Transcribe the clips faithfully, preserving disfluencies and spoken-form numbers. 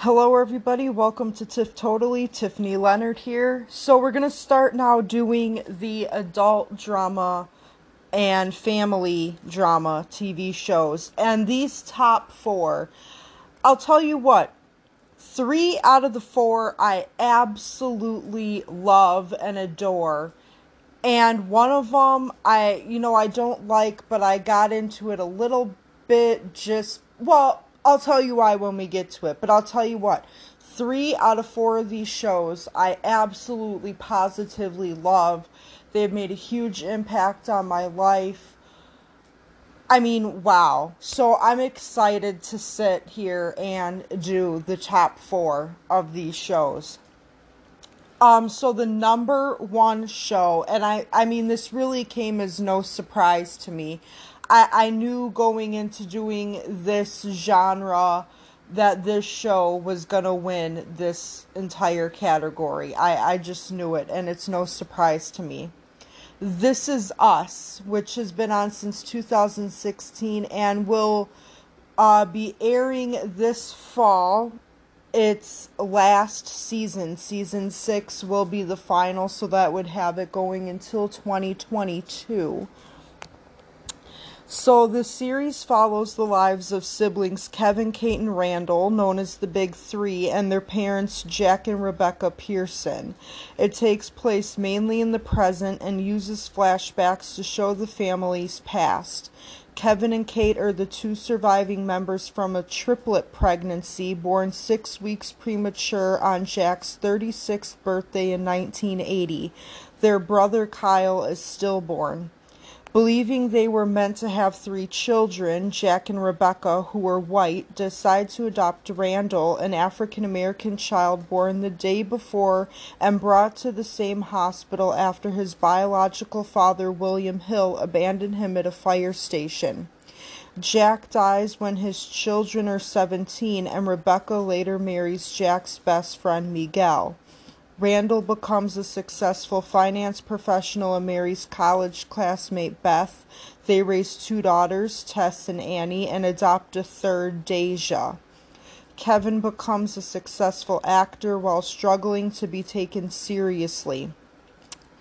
Hello everybody, welcome to Tiff Totally, Tiffany Leonard here. So we're going to start now doing the adult drama and family drama T V shows. And these top four, I'll tell you what, three out of the four I absolutely love and adore. And one of them, I, you know, I don't like, but I got into it a little bit just, well, I'll tell you why when we get to it, but I'll tell you what, three out of four of these shows I absolutely positively love. They've made a huge impact on my life. I mean, wow. So I'm excited to sit here and do the top four of these shows. Um, so the number one show, and I, I mean, this really came as no surprise to me. I, I knew going into doing this genre that this show was going to win this entire category. I, I just knew it, and it's no surprise to me. This Is Us, which has been on since two thousand sixteen and will uh, be airing this fall. Its last season, season six, will be the final, so that would have it going until twenty twenty-two. So the series follows the lives of siblings Kevin, Kate, and Randall, known as the Big Three, and their parents Jack and Rebecca Pearson. It takes place mainly in the present and uses flashbacks to show the family's past. Kevin and Kate are the two surviving members from a triplet pregnancy, born six weeks premature on Jack's thirty-sixth birthday in nineteen eighty. Their brother Kyle is stillborn. Believing they were meant to have three children, Jack and Rebecca, who are white, decide to adopt Randall, an African-American child born the day before and brought to the same hospital after his biological father, William Hill, abandoned him at a fire station. Jack dies when his children are seventeen, and Rebecca later marries Jack's best friend, Miguel. Randall becomes a successful finance professional and marries college classmate Beth. They raise two daughters, Tess and Annie, and adopt a third, Deja. Kevin becomes a successful actor while struggling to be taken seriously.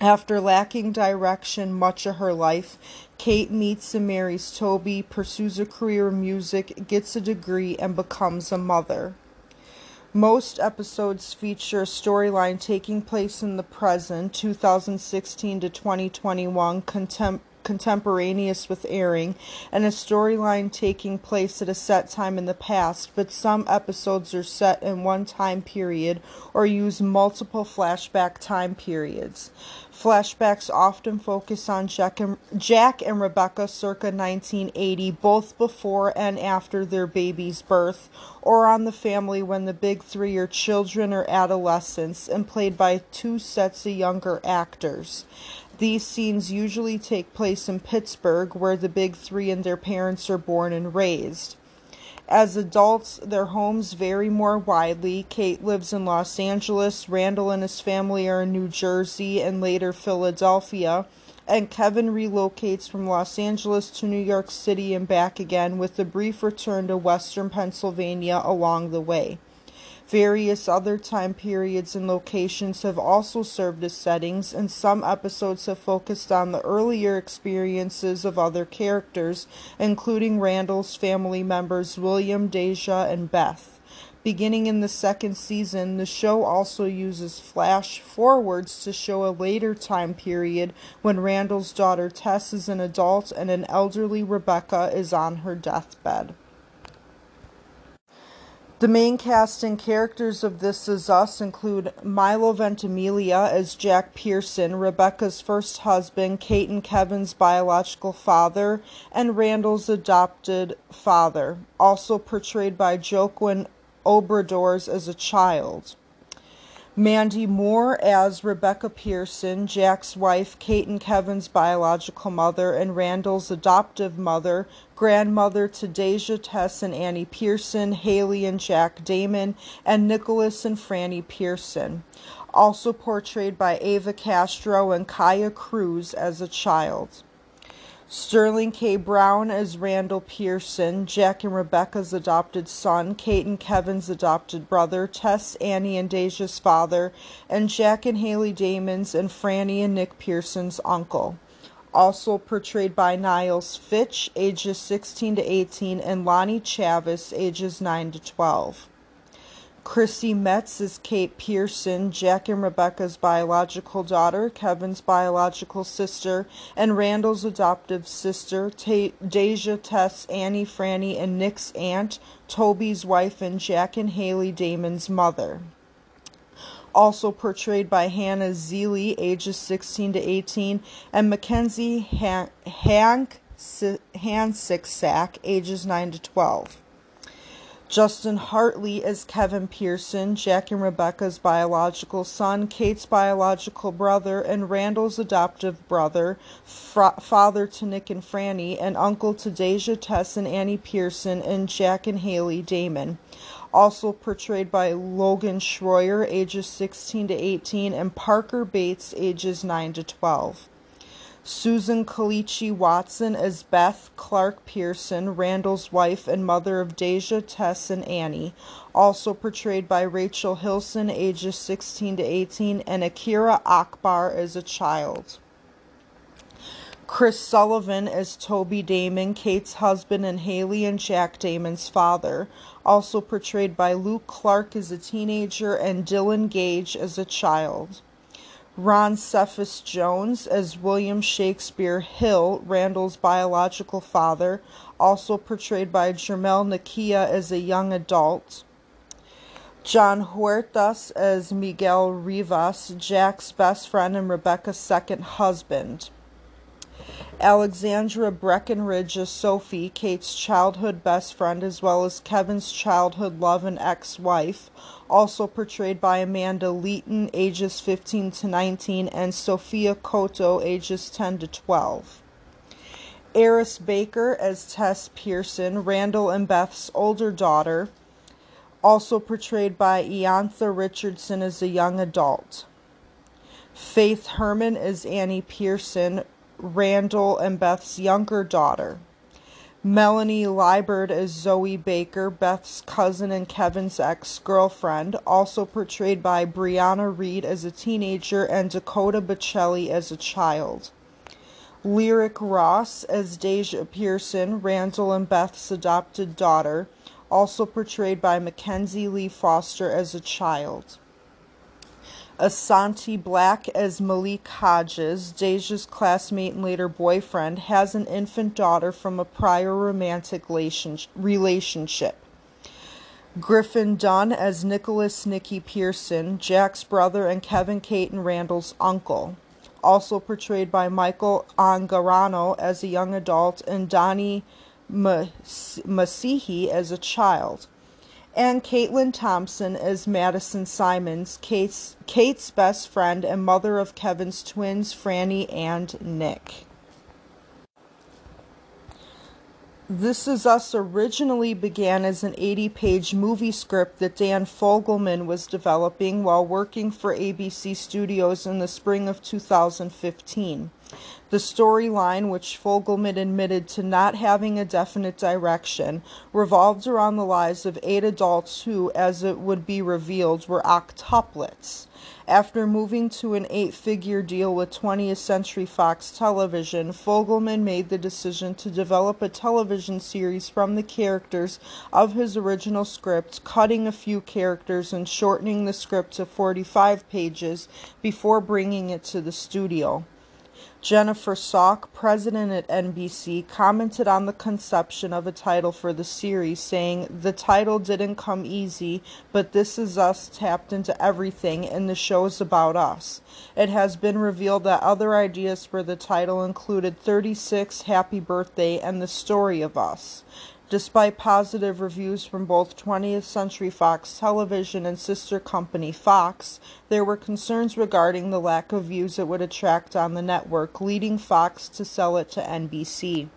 After lacking direction much of her life, Kate meets and marries Toby, pursues a career in music, gets a degree, and becomes a mother. Most episodes feature a storyline taking place in the present, two thousand sixteen to twenty twenty-one, contem- contemporaneous with airing, and a storyline taking place at a set time in the past, but some episodes are set in one time period or use multiple flashback time periods. Flashbacks often focus on Jack and, Jack and Rebecca circa nineteen eighty, both before and after their baby's birth, or on the family when the Big Three are children or adolescents and played by two sets of younger actors. These scenes usually take place in Pittsburgh, where the Big Three and their parents are born and raised. As adults, their homes vary more widely. Kate lives in Los Angeles, Randall and his family are in New Jersey and later Philadelphia, and Kevin relocates from Los Angeles to New York City and back again, with a brief return to Western Pennsylvania along the way. Various other time periods and locations have also served as settings, and some episodes have focused on the earlier experiences of other characters, including Randall's family members William, Deja, and Beth. Beginning in the second season, the show also uses flash forwards to show a later time period when Randall's daughter Tess is an adult and an elderly Rebecca is on her deathbed. The main cast and characters of This Is Us include Milo Ventimiglia as Jack Pearson, Rebecca's first husband, Kate and Kevin's biological father, and Randall's adopted father, also portrayed by Joaquin Obradors as a child. Mandy Moore as Rebecca Pearson, Jack's wife, Kate and Kevin's biological mother, and Randall's adoptive mother, grandmother to Deja, Tess, and Annie Pearson, Haley and Jack Damon, and Nicholas and Franny Pearson, also portrayed by Ava Castro and Kaya Cruz as a child. Sterling K. Brown as Randall Pearson, Jack and Rebecca's adopted son, Kate and Kevin's adopted brother, Tess, Annie, and Deja's father, and Jack and Haley Damon's and Franny and Nick Pearson's uncle. Also portrayed by Niles Fitch, ages sixteen to eighteen, and Lonnie Chavis, ages nine to twelve. Chrissy Metz is Kate Pearson, Jack and Rebecca's biological daughter, Kevin's biological sister, and Randall's adoptive sister, Ta- Deja, Tess, Annie, Franny, and Nick's aunt, Toby's wife, and Jack and Haley Damon's mother. Also portrayed by Hannah Zeeley, ages sixteen to eighteen, and Mackenzie Han- Hank S- Hansicksack, ages nine to twelve. Justin Hartley as Kevin Pearson, Jack and Rebecca's biological son, Kate's biological brother, and Randall's adoptive brother, fr- father to Nick and Franny, and uncle to Deja, Tess, and Annie Pearson, and Jack and Haley Damon. Also portrayed by Logan Schroyer, ages sixteen to eighteen, and Parker Bates, ages nine to twelve. Susan Kalechi Watson as Beth Clark Pearson, Randall's wife and mother of Deja, Tess, and Annie. Also portrayed by Rachel Hilson, ages sixteen to eighteen, and Akira Akbar as a child. Chris Sullivan as Toby Damon, Kate's husband, and Haley and Jack Damon's father. Also portrayed by Luke Clark as a teenager and Dylan Gage as a child. Ron Cephas Jones as William Shakespeare Hill, Randall's biological father, also portrayed by Jermel Nakia as a young adult. John Huertas as Miguel Rivas, Jack's best friend and Rebecca's second husband. Alexandra Breckenridge as Sophie, Kate's childhood best friend, as well as Kevin's childhood love and ex-wife. Also portrayed by Amanda Leeton, ages fifteen to nineteen, and Sophia Cotto, ages ten to twelve. Eris Baker as Tess Pearson, Randall and Beth's older daughter. Also portrayed by Iantha Richardson as a young adult. Faith Herman as Annie Pearson, Randall and Beth's younger daughter. Melanie Liebert as Zoe Baker, Beth's cousin and Kevin's ex-girlfriend, also portrayed by Brianna Reed as a teenager and Dakota Bocelli as a child. Lyric Ross as Deja Pearson, Randall and Beth's adopted daughter, also portrayed by Mackenzie Lee Foster as a child. Asante Black as Malik Hodges, Deja's classmate and later boyfriend, has an infant daughter from a prior romantic relationship. Griffin Dunn as Nicholas Nicky Pearson, Jack's brother and Kevin, Kate, and Randall's uncle. Also portrayed by Michael Angarano as a young adult and Donnie Masihi as a child. And Caitlin Thompson as Madison Simons, Kate's, Kate's best friend and mother of Kevin's twins, Franny and Nick. This Is Us originally began as an eighty-page movie script that Dan Fogelman was developing while working for A B C Studios in the spring of two thousand fifteen. The storyline, which Fogelman admitted to not having a definite direction, revolved around the lives of eight adults who, as it would be revealed, were octuplets. After moving to an eight-figure deal with twentieth Century Fox Television, Fogelman made the decision to develop a television series from the characters of his original script, cutting a few characters and shortening the script to forty-five pages before bringing it to the studio. Jennifer Salk, president at N B C, commented on the conception of a title for the series, saying, "The title didn't come easy, but This Is Us tapped into everything, and the show's about us." It has been revealed that other ideas for the title included thirty-six, Happy Birthday, and The Story of Us. Despite positive reviews from both twentieth Century Fox Television and sister company Fox, there were concerns regarding the lack of views it would attract on the network, leading Fox to sell it to N B C.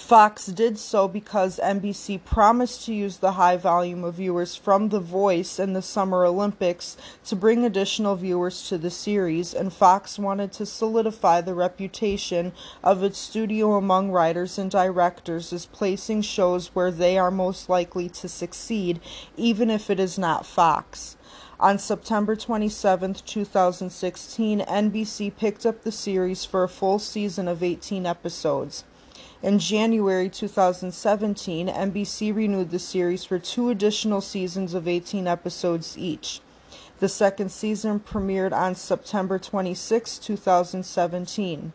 Fox did so because N B C promised to use the high volume of viewers from The Voice and the Summer Olympics to bring additional viewers to the series, and Fox wanted to solidify the reputation of its studio among writers and directors as placing shows where they are most likely to succeed, even if it is not Fox. On September twenty-seventh, two thousand sixteen, N B C picked up the series for a full season of eighteen episodes. In January two thousand seventeen, N B C renewed the series for two additional seasons of eighteen episodes each. The second season premiered on September twenty-sixth, two thousand seventeen.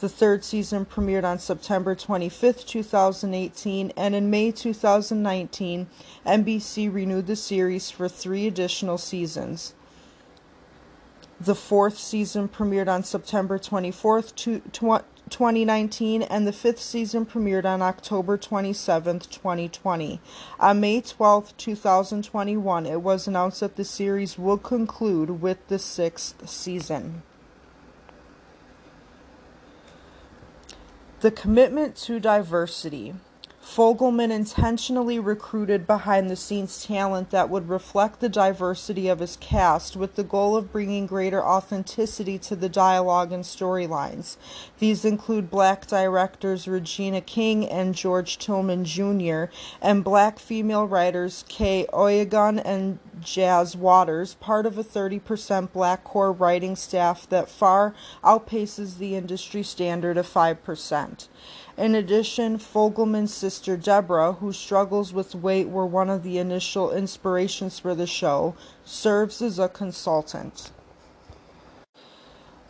The third season premiered on September twenty-fifth, two thousand eighteen, and in May two thousand nineteen, N B C renewed the series for three additional seasons. The fourth season premiered on September twenty-fourth, twenty nineteen, and the fifth season premiered on October twenty-seventh, twenty twenty. On May twelfth, two thousand twenty-one, it was announced that the series will conclude with the sixth season. The commitment to diversity. Fogelman intentionally recruited behind-the-scenes talent that would reflect the diversity of his cast with the goal of bringing greater authenticity to the dialogue and storylines. These include black directors Regina King and George Tillman Junior and black female writers Kay Oyegun and Jazz Waters, part of a thirty percent black core writing staff that far outpaces the industry standard of five percent. In addition, Fogelman's sister Deborah, whose struggles with weight were one of the initial inspirations for the show, serves as a consultant.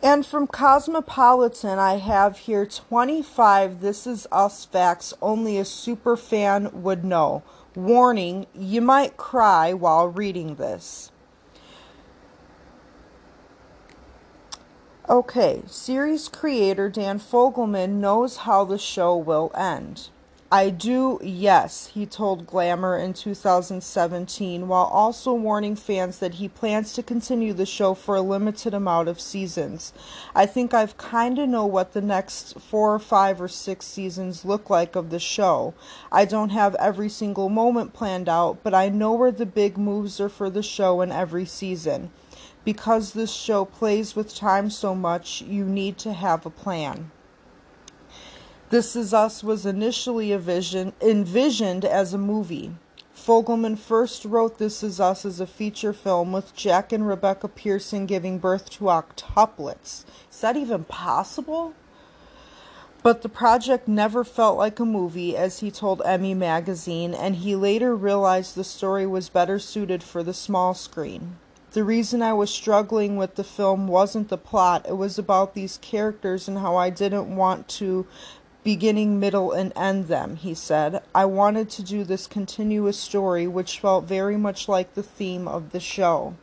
And from Cosmopolitan, I have here twenty-five This Is Us facts only a super fan would know. Warning, you might cry while reading this. Okay, series creator Dan Fogelman knows how the show will end. I do, yes, he told Glamour in two thousand seventeen, while also warning fans that he plans to continue the show for a limited amount of seasons. I think I've kind of know what the next four or five or six seasons look like of the show. I don't have every single moment planned out, but I know where the big moves are for the show in every season. Because this show plays with time so much, you need to have a plan. This Is Us was initially envision, envisioned as a movie. Fogelman first wrote This Is Us as a feature film with Jack and Rebecca Pearson giving birth to octuplets. Is that even possible? But the project never felt like a movie, as he told Emmy magazine, and he later realized the story was better suited for the small screen. The reason I was struggling with the film wasn't the plot. It was about these characters and how I didn't want to beginning, middle, and end them, he said. I wanted to do this continuous story, which felt very much like the theme of the show.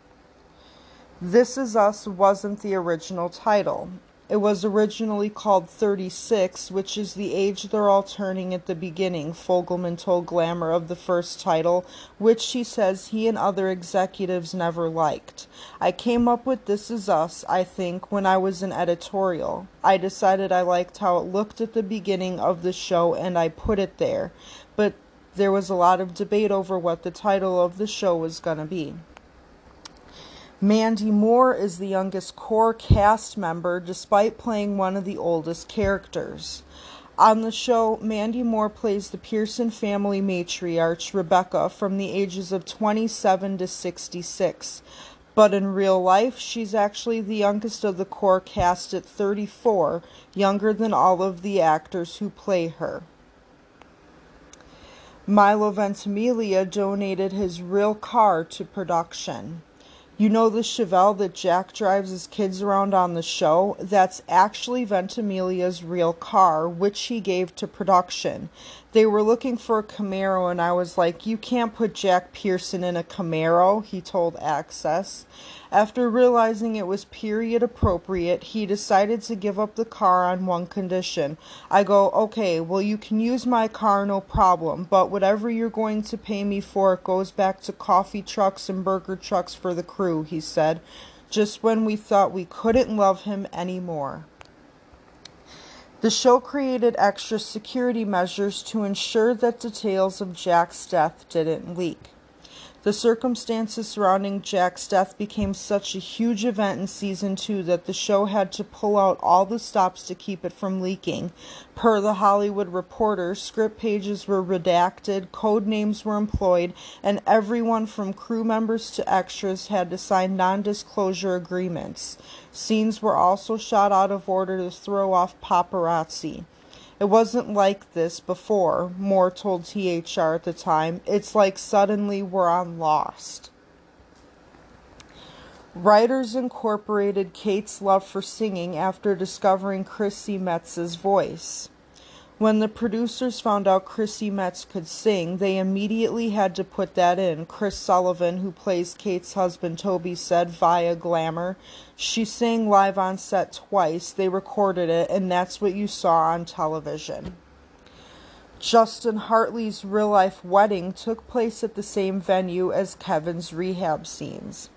This Is Us wasn't the original title. It was originally called thirty-six, which is the age they're all turning at the beginning, Fogelman told Glamour of the first title, which he says he and other executives never liked. I came up with This Is Us, I think, when I was in editorial. I decided I liked how it looked at the beginning of the show, and I put it there. But there was a lot of debate over what the title of the show was going to be. Mandy Moore is the youngest core cast member, despite playing one of the oldest characters. On the show, Mandy Moore plays the Pearson family matriarch, Rebecca, from the ages of twenty-seven to sixty-six. But in real life, she's actually the youngest of the core cast at thirty-four, younger than all of the actors who play her. Milo Ventimiglia donated his real car to production. You know the Chevelle that Jack drives his kids around on the show? That's actually Ventimiglia's real car, which he gave to production. They were looking for a Camaro, and I was like, you can't put Jack Pearson in a Camaro, he told Access. After realizing it was period appropriate, he decided to give up the car on one condition. I go, okay, well, you can use my car, no problem, but whatever you're going to pay me for, it goes back to coffee trucks and burger trucks for the crew, he said, just when we thought we couldn't love him anymore. The show created extra security measures to ensure that details of Jack's death didn't leak. The circumstances surrounding Jack's death became such a huge event in season two that the show had to pull out all the stops to keep it from leaking. Per the Hollywood Reporter, script pages were redacted, code names were employed, and everyone from crew members to extras had to sign non-disclosure agreements. Scenes were also shot out of order to throw off paparazzi. It wasn't like this before, Moore told T H R at the time. It's like suddenly we're on Lost. Writers incorporated Kate's love for singing after discovering Chrissy Metz's voice. When the producers found out Chrissy Metz could sing, they immediately had to put that in. Chris Sullivan, who plays Kate's husband Toby, said via Glamour, "She sang live on set twice, they recorded it, and that's what you saw on television." Justin Hartley's real-life wedding took place at the same venue as Kevin's rehab scenes.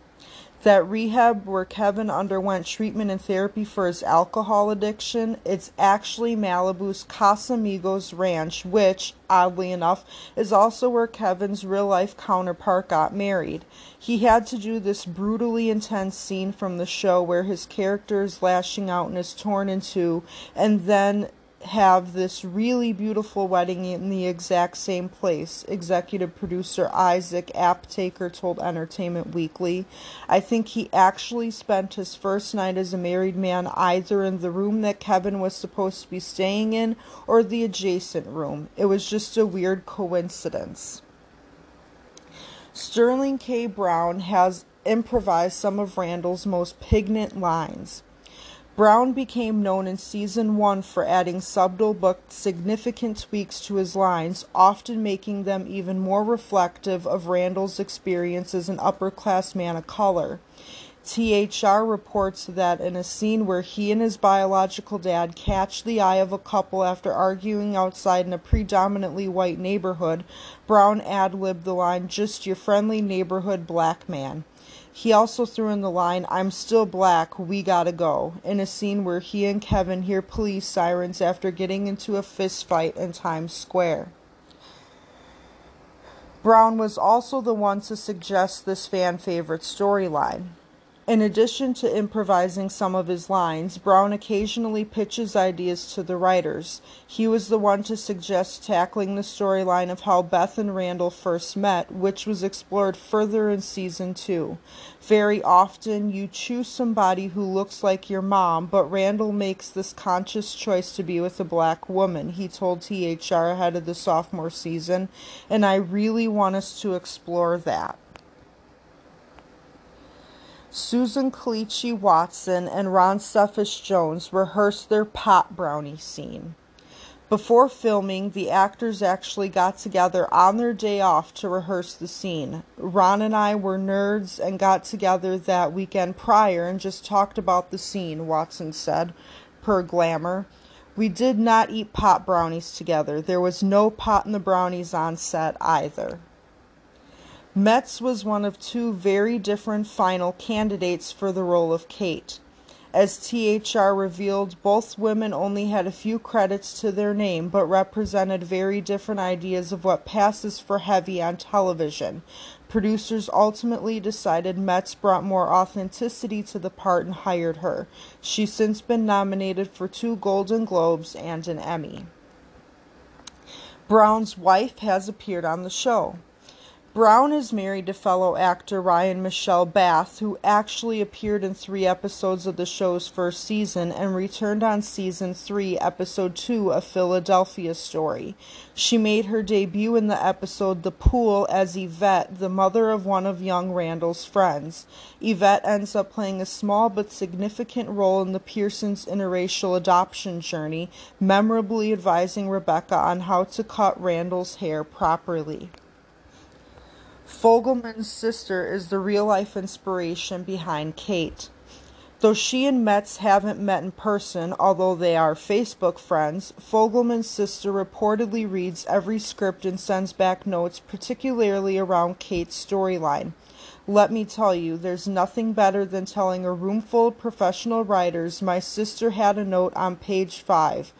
That rehab where Kevin underwent treatment and therapy for his alcohol addiction, it's actually Malibu's Casamigos Ranch, which, oddly enough, is also where Kevin's real-life counterpart got married. He had to do this brutally intense scene from the show where his character is lashing out and is torn in two, and then have this really beautiful wedding in the exact same place, executive producer Isaac Aptaker told Entertainment Weekly. I think he actually spent his first night as a married man either in the room that Kevin was supposed to be staying in or the adjacent room. It was just a weird coincidence. Sterling K. Brown has improvised some of Randall's most pigment lines. Brown became known in season one for adding subtle but significant tweaks to his lines, often making them even more reflective of Randall's experience as an upper-class man of color. T H R reports that in a scene where he and his biological dad catch the eye of a couple after arguing outside in a predominantly white neighborhood, Brown ad-libbed the line, "Just your friendly neighborhood black man." He also threw in the line, "I'm still black, we gotta go," in a scene where he and Kevin hear police sirens after getting into a fist fight in Times Square. Brown was also the one to suggest this fan-favorite storyline. In addition to improvising some of his lines, Brown occasionally pitches ideas to the writers. He was the one to suggest tackling the storyline of how Beth and Randall first met, which was explored further in season two. Very often, you choose somebody who looks like your mom, but Randall makes this conscious choice to be with a black woman, he told T H R ahead of the sophomore season, and I really want us to explore that. Susan Kalechi Watson and Ron Cephas Jones rehearsed their pot brownie scene. Before filming, the actors actually got together on their day off to rehearse the scene. Ron and I were nerds and got together that weekend prior and just talked about the scene, Watson said, per Glamour. We did not eat pot brownies together. There was no pot in the brownies on set either. Metz was one of two very different final candidates for the role of Kate. As T H R revealed, both women only had a few credits to their name, but represented very different ideas of what passes for heavy on television. Producers ultimately decided Metz brought more authenticity to the part and hired her. She's since been nominated for two Golden Globes and an Emmy. Brown's wife has appeared on the show. Brown is married to fellow actor Ryan Michelle Bath, who actually appeared in three episodes of the show's first season and returned on season three, episode two of Philadelphia Story. She made her debut in the episode The Pool as Yvette, the mother of one of young Randall's friends. Yvette ends up playing a small but significant role in the Pearsons' interracial adoption journey, memorably advising Rebecca on how to cut Randall's hair properly. Fogelman's sister is the real-life inspiration behind Kate. Though she and Metz haven't met in person, although they are Facebook friends, Fogelman's sister reportedly reads every script and sends back notes, particularly around Kate's storyline. Let me tell you, there's nothing better than telling a room full of professional writers, my sister had a note on page five.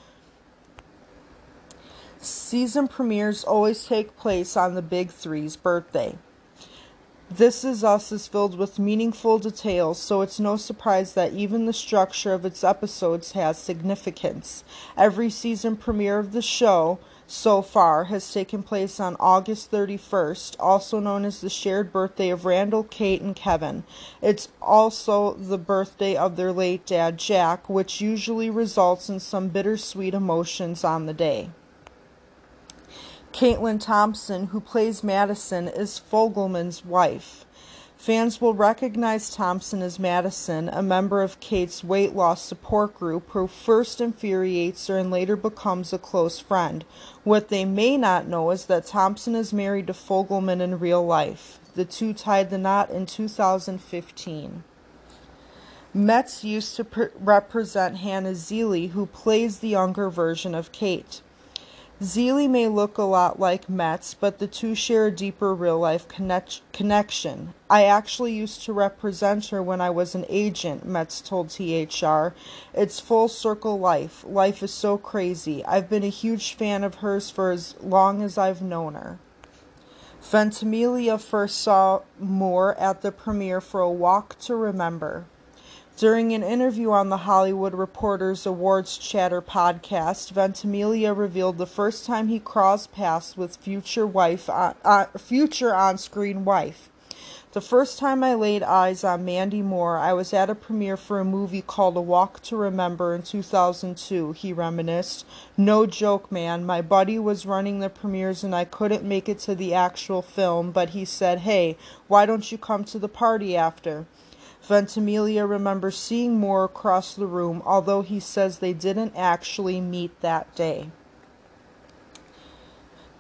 Season premieres always take place on the Big Three's birthday. This Is Us is filled with meaningful details, so it's no surprise that even the structure of its episodes has significance. Every season premiere of the show so far has taken place on August thirty-first, also known as the shared birthday of Randall, Kate, and Kevin. It's also the birthday of their late dad, Jack, which usually results in some bittersweet emotions on the day. Caitlin Thompson, who plays Madison, is Fogelman's wife. Fans will recognize Thompson as Madison, a member of Kate's weight loss support group, who first infuriates her and later becomes a close friend. What they may not know is that Thompson is married to Fogelman in real life. The two tied the knot in two thousand fifteen. Metz used to pre- represent Hannah Zeeley, who plays the younger version of Kate. Zeeley may look a lot like Metz, but the two share a deeper real-life connect- connection. I actually used to represent her when I was an agent, Metz told T H R. It's full circle life. Life is so crazy. I've been a huge fan of hers for as long as I've known her. Ventimiglia first saw Moore at the premiere for A Walk to Remember. During an interview on the Hollywood Reporter's Awards Chatter podcast, Ventimiglia revealed the first time he crossed paths with future wife, on, uh, future on-screen wife. The first time I laid eyes on Mandy Moore, I was at a premiere for a movie called A Walk to Remember in two thousand two, he reminisced. No joke, man. My buddy was running the premieres and I couldn't make it to the actual film, but he said, hey, why don't you come to the party after? Ventimiglia remembers seeing Moore across the room, although he says they didn't actually meet that day.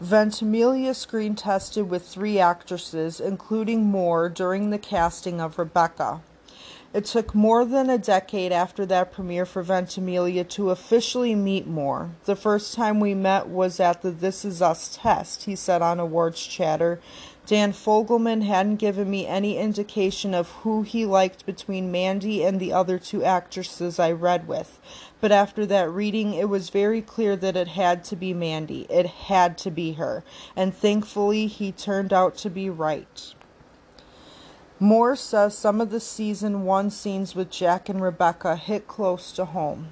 Ventimiglia screen tested with three actresses, including Moore, during the casting of Rebecca. It took more than a decade after that premiere for Ventimiglia to officially meet Moore. The first time we met was at the This Is Us test, he said on Awards Chatter. Dan Fogelman hadn't given me any indication of who he liked between Mandy and the other two actresses I read with. But after that reading, it was very clear that it had to be Mandy. It had to be her. And thankfully, he turned out to be right. Moore says some of the season one scenes with Jack and Rebecca hit close to home.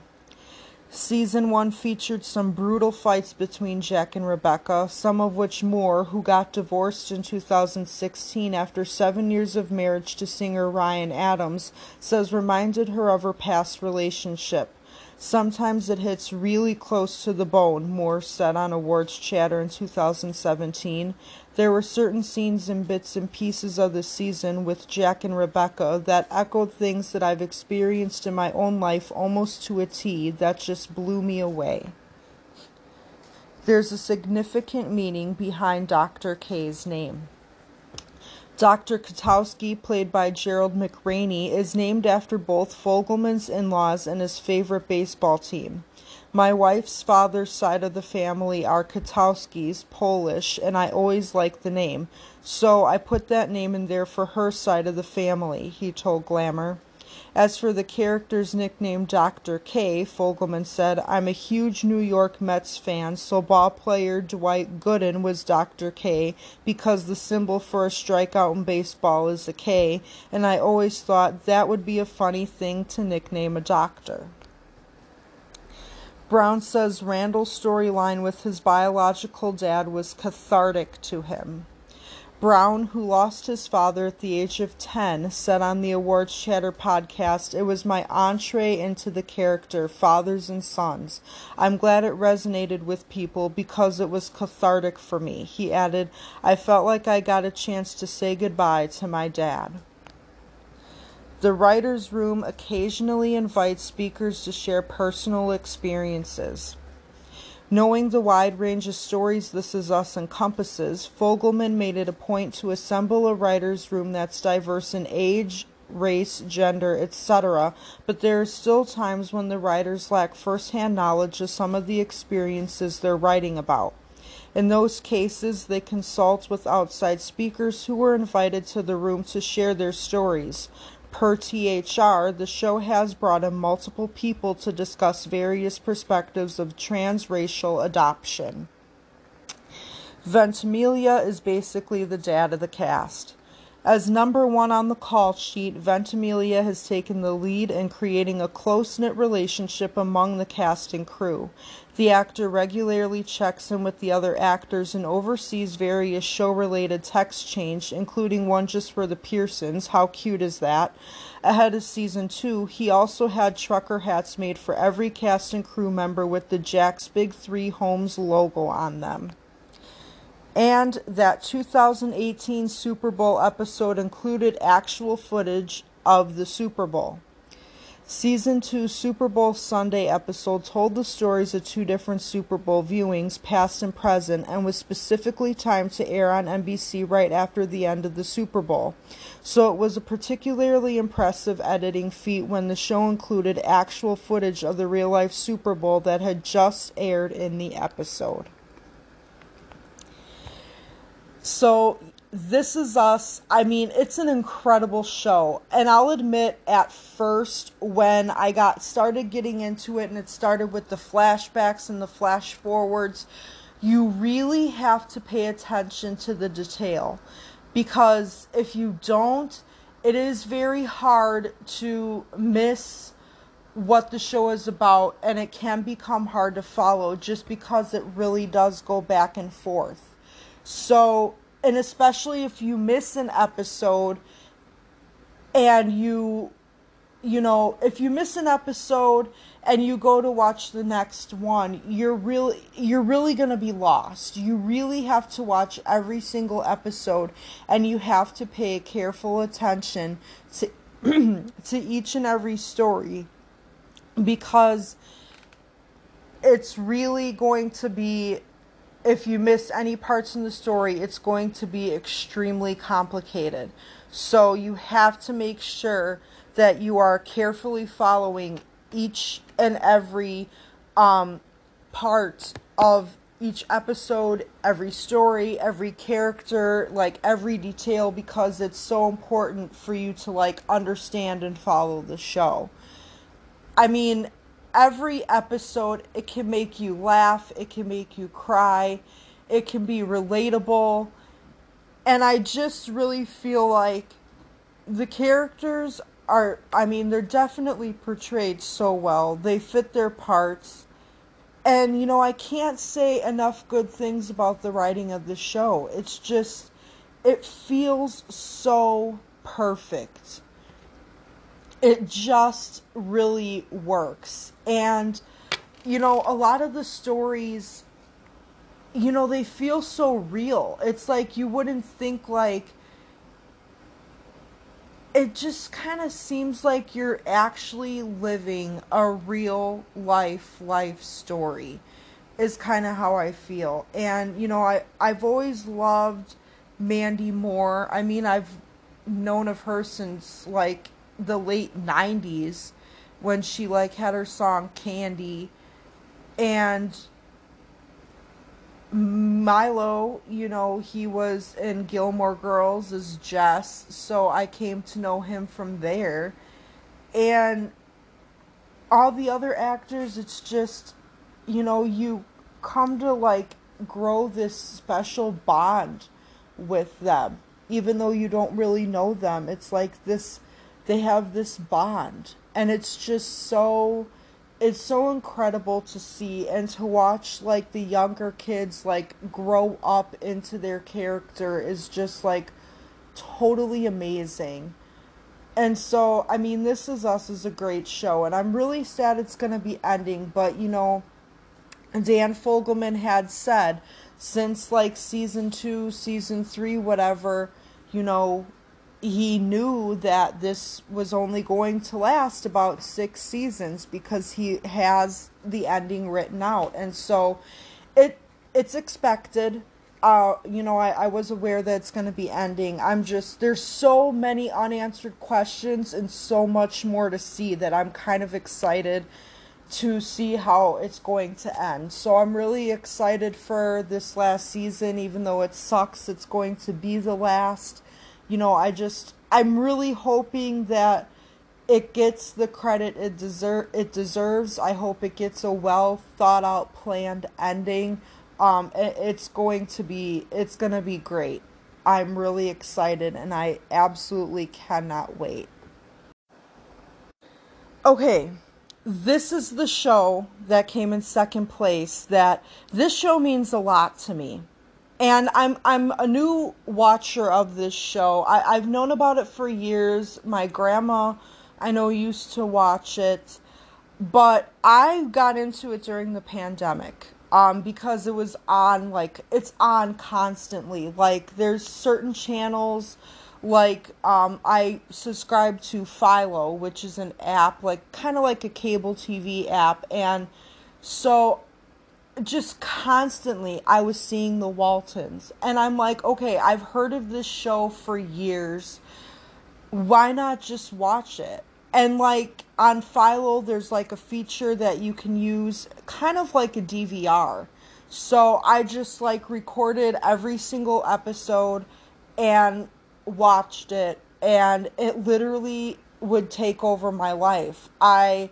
Season one featured some brutal fights between Jack and Rebecca, some of which Moore, who got divorced in two thousand sixteen after seven years of marriage to singer Ryan Adams, says reminded her of her past relationship. Sometimes it hits really close to the bone, Moore said on Awards Chatter in two thousand seventeen. There were certain scenes and bits and pieces of the season with Jack and Rebecca that echoed things that I've experienced in my own life almost to a T that just blew me away. There's a significant meaning behind Doctor K's name. Doctor Katowski, played by Gerald McRaney, is named after both Fogelman's in-laws and his favorite baseball team. My wife's father's side of the family are Katowskis, Polish, and I always liked the name, so I put that name in there for her side of the family, he told Glamour. As for the character's nickname Doctor K, Fogelman said, I'm a huge New York Mets fan, so ball player Dwight Gooden was Doctor K because the symbol for a strikeout in baseball is a K, and I always thought that would be a funny thing to nickname a doctor. Brown says Randall's storyline with his biological dad was cathartic to him. Brown, who lost his father at the age of ten, said on the Awards Chatter podcast, it was my entree into the character, fathers and sons. I'm glad it resonated with people because it was cathartic for me. He added, I felt like I got a chance to say goodbye to my dad. The Writers' Room occasionally invites speakers to share personal experiences. Knowing the wide range of stories This Is Us encompasses, Fogelman made it a point to assemble a writer's room that's diverse in age, race, gender, et cetera, but there are still times when the writers lack firsthand knowledge of some of the experiences they're writing about. In those cases, they consult with outside speakers who were invited to the room to share their stories. Per T H R, the show has brought in multiple people to discuss various perspectives of transracial adoption. Ventimiglia is basically the dad of the cast. As number one on the call sheet, Ventimiglia has taken the lead in creating a close-knit relationship among the cast and crew. The actor regularly checks in with the other actors and oversees various show-related text change, including one just for the Pearsons, how cute is that? Ahead of season two, he also had trucker hats made for every cast and crew member with the Jack's Big Three Homes logo on them. And that two thousand eighteen Super Bowl episode included actual footage of the Super Bowl. Season two Super Bowl Sunday episode told the stories of two different Super Bowl viewings, past and present, and was specifically timed to air on N B C right after the end of the Super Bowl. So it was a particularly impressive editing feat when the show included actual footage of the real-life Super Bowl that had just aired in the episode. So, This Is Us, I mean, it's an incredible show. And I'll admit, at first, when I got started getting into it, and it started with the flashbacks and the flash forwards, you really have to pay attention to the detail. Because if you don't, it is very hard to miss what the show is about, and it can become hard to follow just because it really does go back and forth. So, and especially if you miss an episode and you, you know, if you miss an episode and you go to watch the next one, you're really, you're really going to be lost. You really have to watch every single episode, and you have to pay careful attention to, to each and every story, because it's really going to be, if you miss any parts in the story, it's going to be extremely complicated. So you have to make sure that you are carefully following each and every um, part of each episode, every story, every character, like every detail, because it's so important for you to like understand and follow the show. I mean, every episode, it can make you laugh, it can make you cry, it can be relatable, and I just really feel like the characters are, I mean, they're definitely portrayed so well, they fit their parts, and, you know, I can't say enough good things about the writing of the show. It's just, it feels so perfect. It just really works. And, you know, a lot of the stories, you know, they feel so real. It's like you wouldn't think, like, it just kind of seems like you're actually living a real life, life story is kind of how I feel. And, you know, I, I've always loved Mandy Moore. I mean, I've known of her since, like, the late nineties, when she like had her song Candy, and Milo, you know, he was in Gilmore Girls as Jess, so I came to know him from there, and all the other actors, it's just, you know, you come to like grow this special bond with them, even though you don't really know them. It's like this, they have this bond, and it's just so, it's so incredible to see and to watch, like, the younger kids, like, grow up into their character is just, like, totally amazing. And so, I mean, This Is Us is a great show, and I'm really sad it's going to be ending, but, you know, Dan Fogelman had said, since, like, season two, season three, whatever, you know, he knew that this was only going to last about six seasons because he has the ending written out. And so it it's expected. Uh, you know, I, I was aware that it's going to be ending. I'm just, there's so many unanswered questions and so much more to see that I'm kind of excited to see how it's going to end. So I'm really excited for this last season, even though it sucks it's going to be the last. You know, I just, I'm really hoping that it gets the credit it deser- it deserves. I hope it gets a well thought out, planned ending Um, it, it's going to be, it's going to be great. I'm really excited and I absolutely cannot wait. Okay, this is the show that came in second place. That this show means a lot to me. And I'm I'm a new watcher of this show. I, I've known about it for years. My grandma, I know, used to watch it. But I got into it during the pandemic um, because it was on, like, it's on constantly. Like, there's certain channels, like, um, I subscribe to Philo, which is an app, like, kind of like a cable T V app. And so just constantly I was seeing the Waltons, and I'm like, okay, I've heard of this show for years, why not just watch it? And like on Philo, there's like a feature that you can use kind of like a D V R, so I just like recorded every single episode and watched it, and it literally would take over my life. I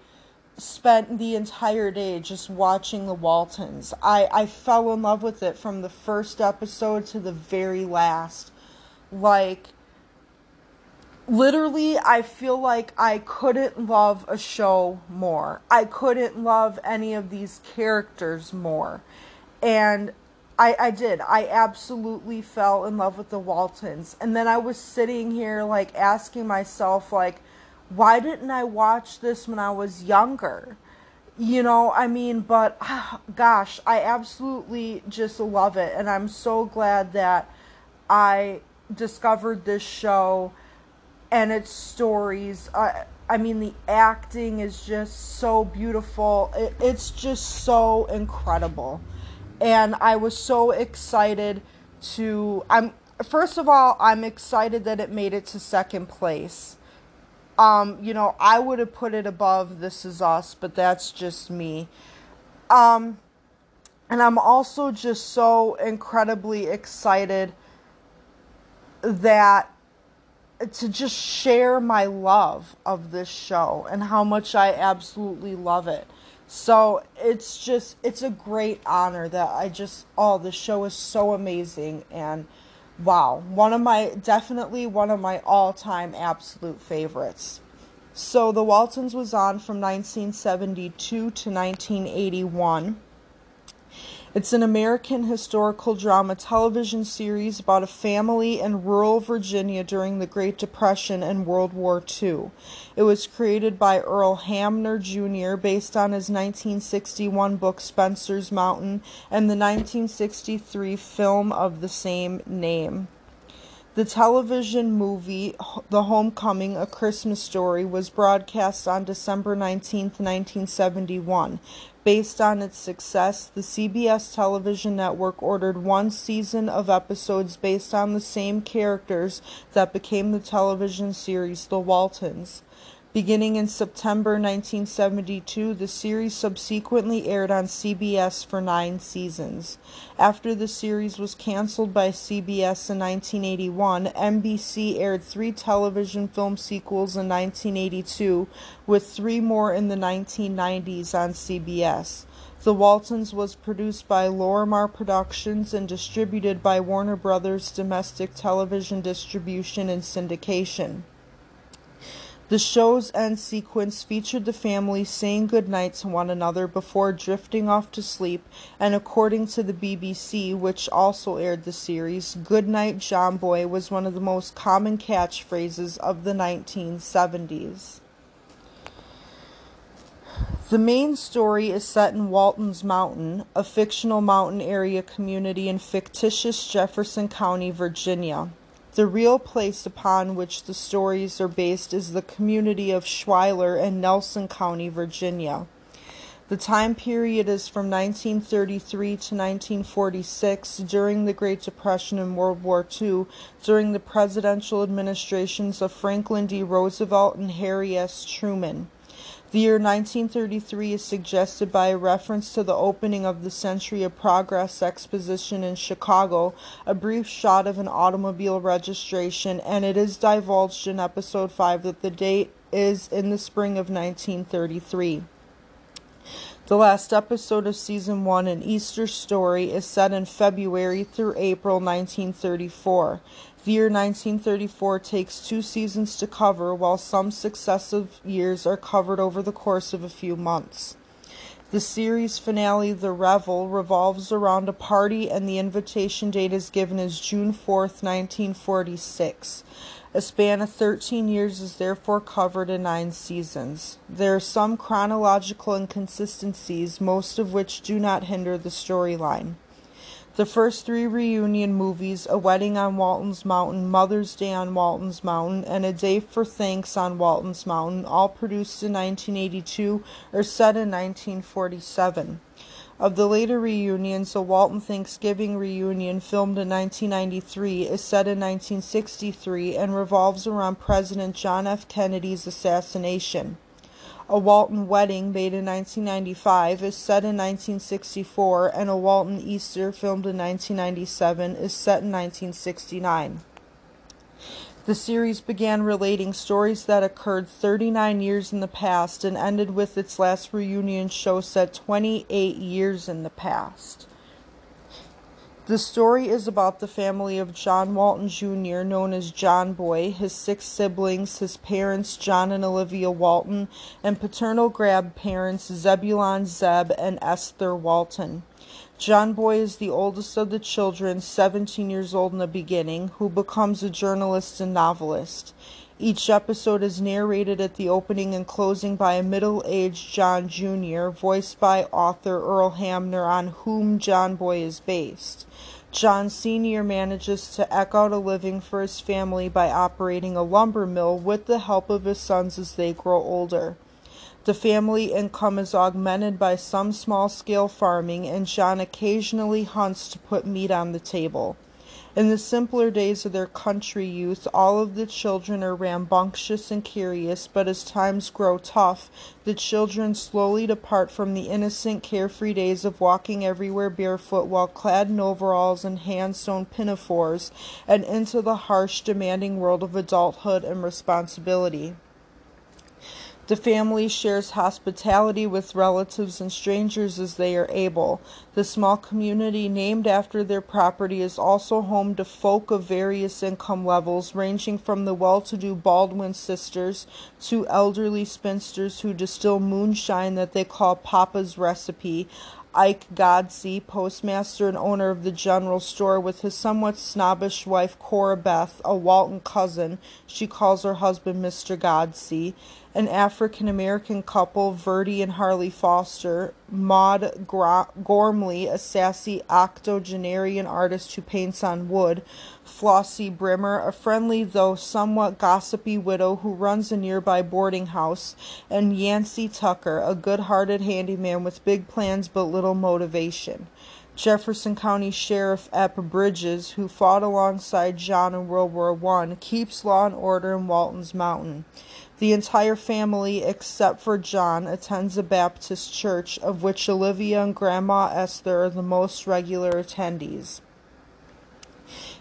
spent the entire day just watching the Waltons. I, I fell in love with it from the first episode to the very last. Like, literally, I feel like I couldn't love a show more. I couldn't love any of these characters more. And I, I did. I absolutely fell in love with the Waltons. And then I was sitting here, like, asking myself, like, why didn't I watch this when I was younger? You know, I mean, but oh, gosh, I absolutely just love it. And I'm so glad that I discovered this show and its stories. I, I mean, the acting is just so beautiful. It, it's just so incredible. And I was so excited to, I'm, first of all, I'm excited that it made it to second place. Um, you know, I would have put it above This Is Us, but that's just me. Um, and I'm also just so incredibly excited that to just share my love of this show and how much I absolutely love it. So it's just, it's a great honor that I just, oh, the show is so amazing, and wow, one of my, definitely one of my all-time absolute favorites. So The Waltons was on from nineteen seventy-two to nineteen eighty-one. It's an American historical drama television series about a family in rural Virginia during the Great Depression and World War Two. It was created by Earl Hamner Junior based on his nineteen sixty-one book Spencer's Mountain and the nineteen sixty-three film of the same name. The television movie The Homecoming, A Christmas Story, was broadcast on December nineteenth, nineteen seventy-one. Based on its success, the C B S television network ordered one season of episodes based on the same characters that became the television series The Waltons. Beginning in September nineteen seventy-two, the series subsequently aired on C B S for nine seasons. After the series was canceled by C B S in nineteen eighty-one, N B C aired three television film sequels in nineteen eighty-two, with three more in the nineteen nineties on C B S. The Waltons was produced by Lorimar Productions and distributed by Warner Brothers Domestic Television Distribution and Syndication. The show's end sequence featured the family saying goodnight to one another before drifting off to sleep, and according to the B B C, which also aired the series, "Goodnight, John Boy" was one of the most common catchphrases of the nineteen seventies. The main story is set in Waltons Mountain, a fictional mountain area community in fictitious Jefferson County, Virginia. The real place upon which the stories are based is the community of Schuyler in Nelson County, Virginia. The time period is from nineteen thirty-three to nineteen forty-six, during the Great Depression and World War Two, during the presidential administrations of Franklin D. Roosevelt and Harry S. Truman. The year nineteen thirty-three is suggested by a reference to the opening of the Century of Progress Exposition in Chicago, a brief shot of an automobile registration, and it is divulged in Episode five that the date is in the spring of nineteen thirty-three. The last episode of Season one, An Easter Story, is set in February through April nineteen thirty-four. The year nineteen thirty-four takes two seasons to cover, while some successive years are covered over the course of a few months. The series finale, The Revel, revolves around a party, and the invitation date is given as June fourth, nineteen forty-six. A span of thirteen years is therefore covered in nine seasons. There are some chronological inconsistencies, most of which do not hinder the storyline. The first three reunion movies, A Wedding on Walton's Mountain, Mother's Day on Walton's Mountain, and A Day for Thanks on Walton's Mountain, all produced in nineteen eighty-two, are set in nineteen forty-seven. Of the later reunions, a Walton Thanksgiving reunion filmed in nineteen ninety-three is set in nineteen sixty-three and revolves around President John F. Kennedy's assassination. A Walton Wedding, made in nineteen ninety-five, is set in nineteen sixty-four, and A Walton Easter, filmed in nineteen ninety-seven, is set in nineteen sixty-nine. The series began relating stories that occurred thirty-nine years in the past and ended with its last reunion show set twenty-eight years in the past. The story is about the family of John Walton Junior, known as John Boy, his six siblings, his parents, John and Olivia Walton, and paternal grandparents Zebulon Zeb and Esther Walton. John Boy is the oldest of the children, seventeen years old in the beginning, who becomes a journalist and novelist. Each episode is narrated at the opening and closing by a middle-aged John Junior, voiced by author Earl Hamner, on whom John Boy is based. John Senior manages to eke out a living for his family by operating a lumber mill with the help of his sons as they grow older. The family income is augmented by some small-scale farming, and John occasionally hunts to put meat on the table. In the simpler days of their country youth, all of the children are rambunctious and curious, but as times grow tough, the children slowly depart from the innocent, carefree days of walking everywhere barefoot while clad in overalls and hand-sewn pinafores, and into the harsh, demanding world of adulthood and responsibility. The family shares hospitality with relatives and strangers as they are able. The small community named after their property is also home to folk of various income levels, ranging from the well-to-do Baldwin sisters to elderly spinsters who distill moonshine that they call Papa's Recipe. Ike Godsey, postmaster and owner of the general store, with his somewhat snobbish wife Cora Beth, a Walton cousin, she calls her husband Mister Godsey, an African-American couple, Verdi and Harley Foster, Maud Gr- Gormley, a sassy octogenarian artist who paints on wood, Flossie Brimmer, a friendly though somewhat gossipy widow who runs a nearby boarding house, and Yancey Tucker, a good-hearted handyman with big plans but little motivation. Jefferson County Sheriff Epp Bridges, who fought alongside John in World War One, keeps law and order in Walton's Mountain. The entire family, except for John, attends a Baptist church, of which Olivia and Grandma Esther are the most regular attendees.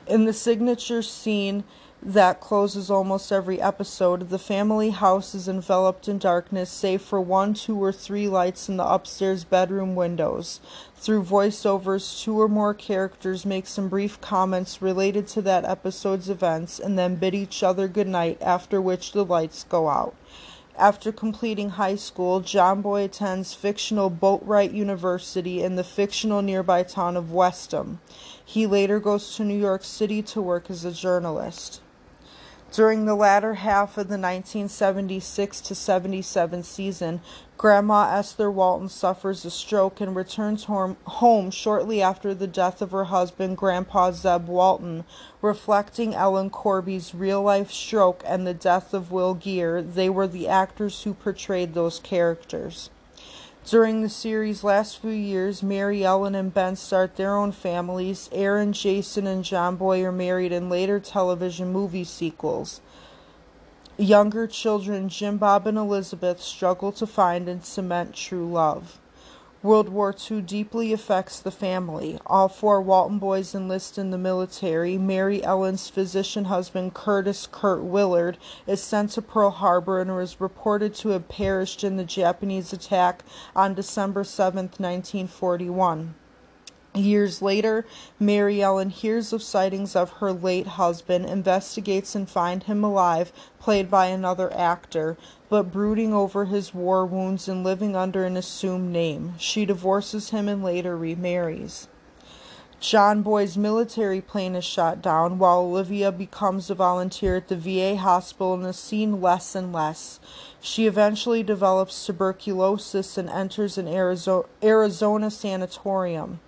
In the signature scene that closes almost every episode, the family house is enveloped in darkness, save for one, two, or three lights in the upstairs bedroom windows. Through voiceovers, two or more characters make some brief comments related to that episode's events, and then bid each other goodnight, after which the lights go out. After completing high school, John Boy attends fictional Boatwright University in the fictional nearby town of Westham. He later goes to New York City to work as a journalist. During the latter half of the nineteen seventy-six to seventy-seven season, Grandma Esther Walton suffers a stroke and returns home shortly after the death of her husband, Grandpa Zeb Walton. Reflecting Ellen Corby's real-life stroke and the death of Will Geer, they were the actors who portrayed those characters. During the series' last few years, Mary Ellen and Ben start their own families. Aaron, Jason, and John Boy are married in later television movie sequels. Younger children Jim, Bob, and Elizabeth struggle to find and cement true love. World War Two deeply affects the family. All four Walton boys enlist in the military. Mary Ellen's physician husband, Curtis Kurt Willard, is sent to Pearl Harbor and is reported to have perished in the Japanese attack on December seventh, nineteen forty-one. Years later, Mary Ellen hears of sightings of her late husband, investigates and finds him alive, played by another actor, but brooding over his war wounds and living under an assumed name. She divorces him and later remarries. John Boy's military plane is shot down, while Olivia becomes a volunteer at the V A hospital and is seen less and less. She eventually develops tuberculosis and enters an Arizo- Arizona sanatorium.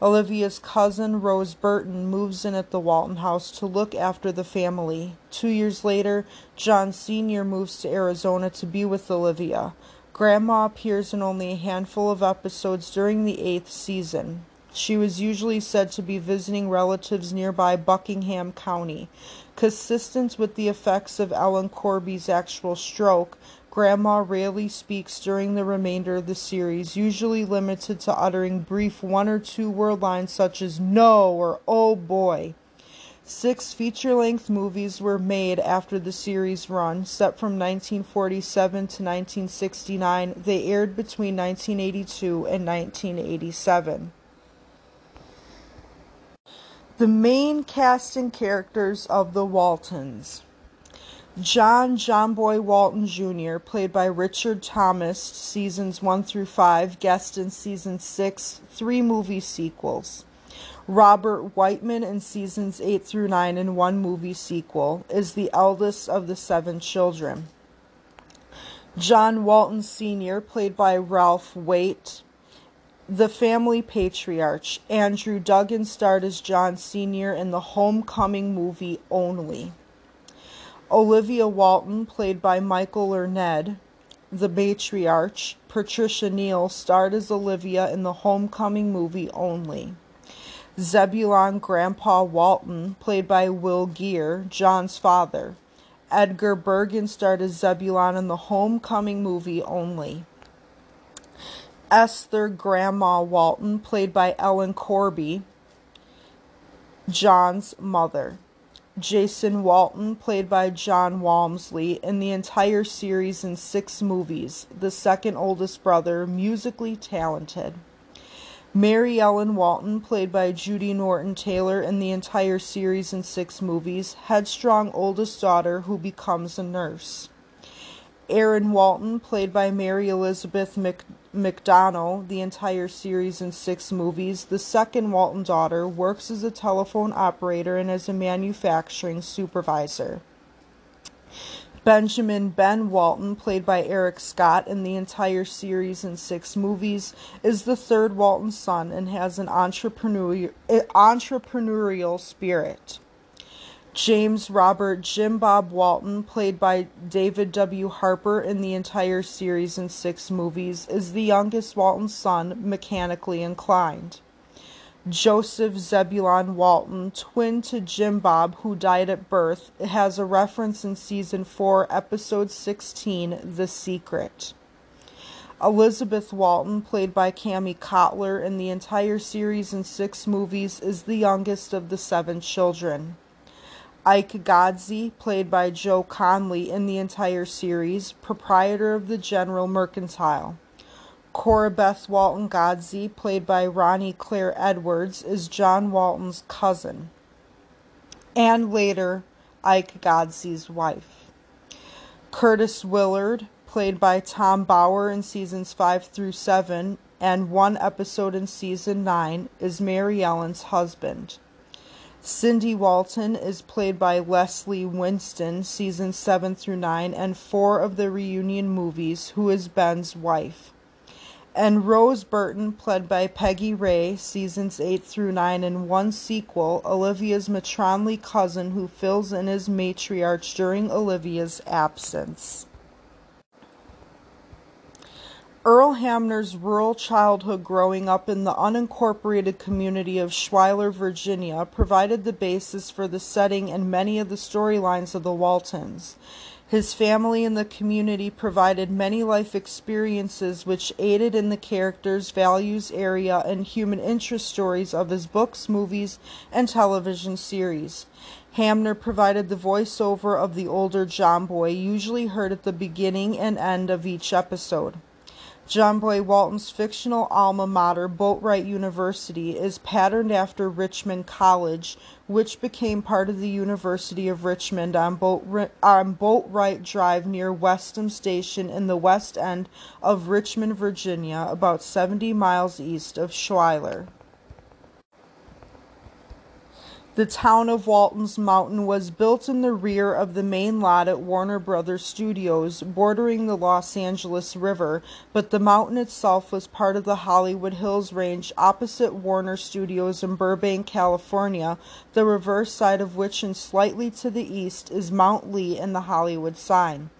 Olivia's cousin, Rose Burton, moves in at the Walton house to look after the family. Two years later, John Senior moves to Arizona to be with Olivia. Grandma appears in only a handful of episodes during the eighth season. She was usually said to be visiting relatives nearby Buckingham County. Consistent with the effects of Ellen Corby's actual stroke, Grandma rarely speaks during the remainder of the series, usually limited to uttering brief one or two word lines such as no or oh boy. Six feature-length movies were made after the series' run, set from nineteen forty-seven to nineteen sixty-nine. They aired between nineteen eighty-two and nineteen eighty-seven. The main cast and characters of the Waltons. John John Boy Walton Junior, played by Richard Thomas, seasons one through five, guest in season six, three movie sequels. Robert Whiteman in seasons eight through nine and one movie sequel, is the eldest of the seven children. John Walton Senior, played by Ralph Waite, the family patriarch. Andrew Duggan starred as John Senior in the Homecoming movie Only. Olivia Walton, played by Michael Learned, the matriarch. Patricia Neal starred as Olivia in the Homecoming movie Only. Zebulon Grandpa Walton, played by Will Geer, John's father. Edgar Bergen starred as Zebulon in the Homecoming movie Only. Esther Grandma Walton, played by Ellen Corby, John's mother. Jason Walton, played by John Walmsley, in the entire series in six movies, the second oldest brother, musically talented. Mary Ellen Walton, played by Judy Norton Taylor, in the entire series in six movies, headstrong oldest daughter who becomes a nurse. Erin Walton, played by Mary Elizabeth Mc- McDonnell, the entire series in six movies, the second Walton daughter, works as a telephone operator and as a manufacturing supervisor. Benjamin Ben Walton, played by Eric Scott, in the entire series in six movies, is the third Walton son and has an entrepreneurial, entrepreneurial spirit. James Robert Jim Bob Walton, played by David W. Harper in the entire series in six movies, is the youngest Walton son, mechanically inclined. Joseph Zebulon Walton, twin to Jim Bob, who died at birth, has a reference in season four, episode sixteen, The Secret. Elizabeth Walton, played by Cammie Kotler in the entire series in six movies, is the youngest of the seven children. Ike Godsey, played by Joe Conley in the entire series, proprietor of the General Mercantile. Cora Beth Walton Godsey, played by Ronnie Claire Edwards, is John Walton's cousin, and later Ike Godsey's wife. Curtis Willard, played by Tom Bauer in seasons five through seven, and one episode in season nine, is Mary Ellen's husband. Cindy Walton is played by Leslie Winston, seasons seven through nine, and four of the reunion movies, who is Ben's wife. And Rose Burton, played by Peggy Ray, seasons eight through nine, and one sequel, Olivia's matronly cousin who fills in as matriarch during Olivia's absence. Earl Hamner's rural childhood growing up in the unincorporated community of Schuyler, Virginia, provided the basis for the setting and many of the storylines of the Waltons. His family and the community provided many life experiences which aided in the characters, values, area, and human interest stories of his books, movies, and television series. Hamner provided the voiceover of the older John Boy, usually heard at the beginning and end of each episode. John Boy Walton's fictional alma mater, Boatwright University, is patterned after Richmond College, which became part of the University of Richmond on Boat, on Boatwright Drive near Westham Station in the west end of Richmond, Virginia, about seventy miles east of Schuyler. The town of Waltons Mountain was built in the rear of the main lot at Warner Brothers Studios, bordering the Los Angeles River, but the mountain itself was part of the Hollywood Hills Range opposite Warner Studios in Burbank, California, the reverse side of which and slightly to the east is Mount Lee and the Hollywood sign.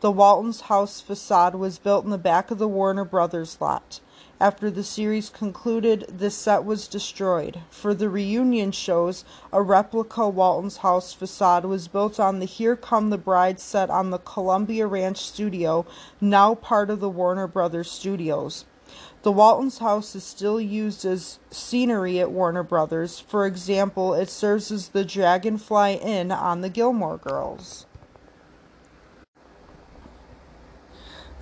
The Waltons' house facade was built in the back of the Warner Brothers lot. After the series concluded, this set was destroyed. For the reunion shows, a replica Walton's house facade was built on the Here Come the Bride set on the Columbia Ranch studio, now part of the Warner Brothers Studios. The Walton's house is still used as scenery at Warner Brothers. For example, it serves as the Dragonfly Inn on the Gilmore Girls.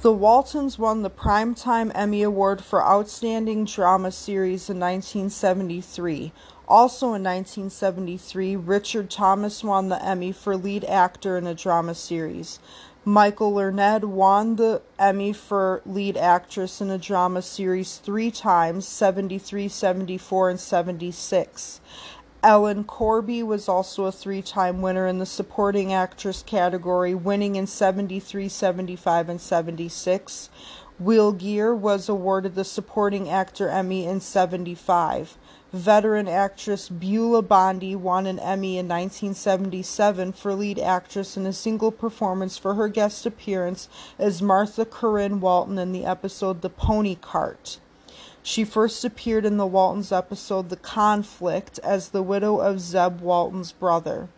The Waltons won the Primetime Emmy Award for Outstanding Drama Series in nineteen seventy-three. Also in nineteen seventy-three, Richard Thomas won the Emmy for Lead Actor in a Drama Series. Michael Learned won the Emmy for Lead Actress in a Drama Series three times, seventy-three, seventy-four, and seventy-six. Ellen Corby was also a three-time winner in the Supporting Actress category, winning in seventy-three, seventy-five, and seventy-six. Will Geer was awarded the Supporting Actor Emmy in seventy-five. Veteran actress Beulah Bondi won an Emmy in nineteen seventy-seven for Lead Actress in a single performance for her guest appearance as Martha Corinne Walton in the episode The Pony Cart. She first appeared in the Waltons' episode The Conflict as the widow of Zeb Walton's brother.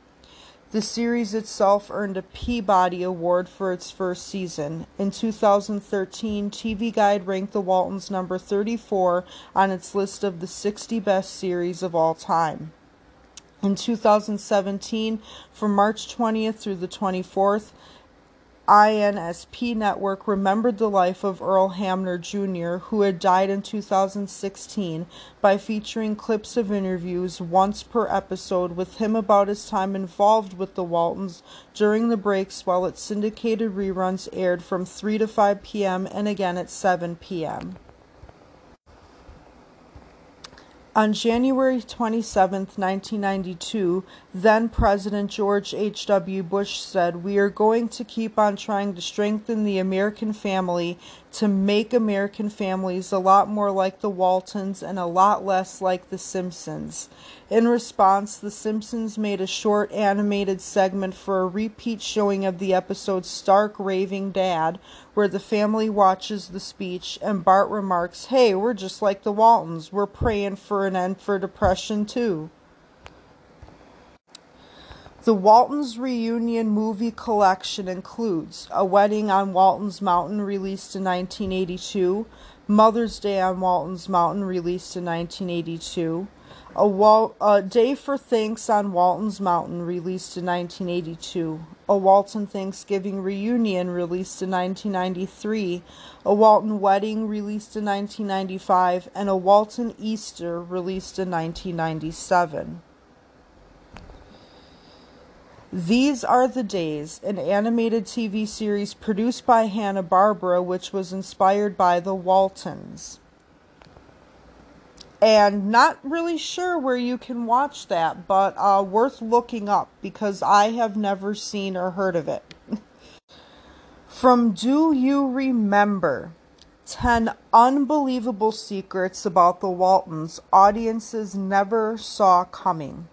The series itself earned a Peabody Award for its first season. In two thousand thirteen, T V Guide ranked the Waltons number thirty-four on its list of the sixty best series of all time. In two thousand seventeen, from March twentieth through the twenty-fourth, I N S P Network remembered the life of Earl Hamner Junior, who had died in two thousand sixteen, by featuring clips of interviews once per episode with him about his time involved with the Waltons during the breaks while its syndicated reruns aired from three to five p.m. and again at seven p.m. On January twenty-seventh, nineteen ninety-two, then-President George H W Bush said, "We are going to keep on trying to strengthen the American family, to make American families a lot more like the Waltons and a lot less like the Simpsons." In response, the Simpsons made a short animated segment for a repeat showing of the episode Stark Raving Dad, where the family watches the speech and Bart remarks, "Hey, we're just like the Waltons. We're praying for an end for depression, too." The Waltons Reunion movie collection includes A Wedding on Waltons Mountain, released in nineteen eighty-two, Mother's Day on Waltons Mountain, released in nineteen eighty-two, A, Wal- A Day for Thanks on Waltons Mountain, released in nineteen eighty-two, A Walton Thanksgiving Reunion, released in nineteen ninety-three, A Walton Wedding, released in nineteen ninety-five, and A Walton Easter, released in nineteen ninety-seven. These Are the Days, an animated T V series produced by Hanna-Barbera, which was inspired by the Waltons. And not really sure where you can watch that, but uh, worth looking up because I have never seen or heard of it. From Do You Remember? ten Unbelievable Secrets About the Waltons Audiences Never Saw Coming.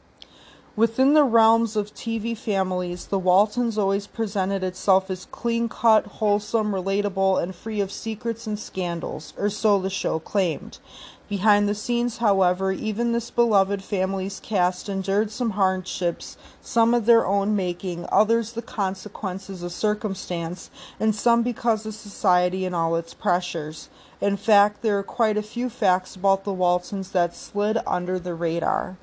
Within the realms of T V families, the Waltons always presented itself as clean-cut, wholesome, relatable, and free of secrets and scandals, or so the show claimed. Behind the scenes, however, even this beloved family's cast endured some hardships, some of their own making, others the consequences of circumstance, and some because of society and all its pressures. In fact, there are quite a few facts about the Waltons that slid under the radar.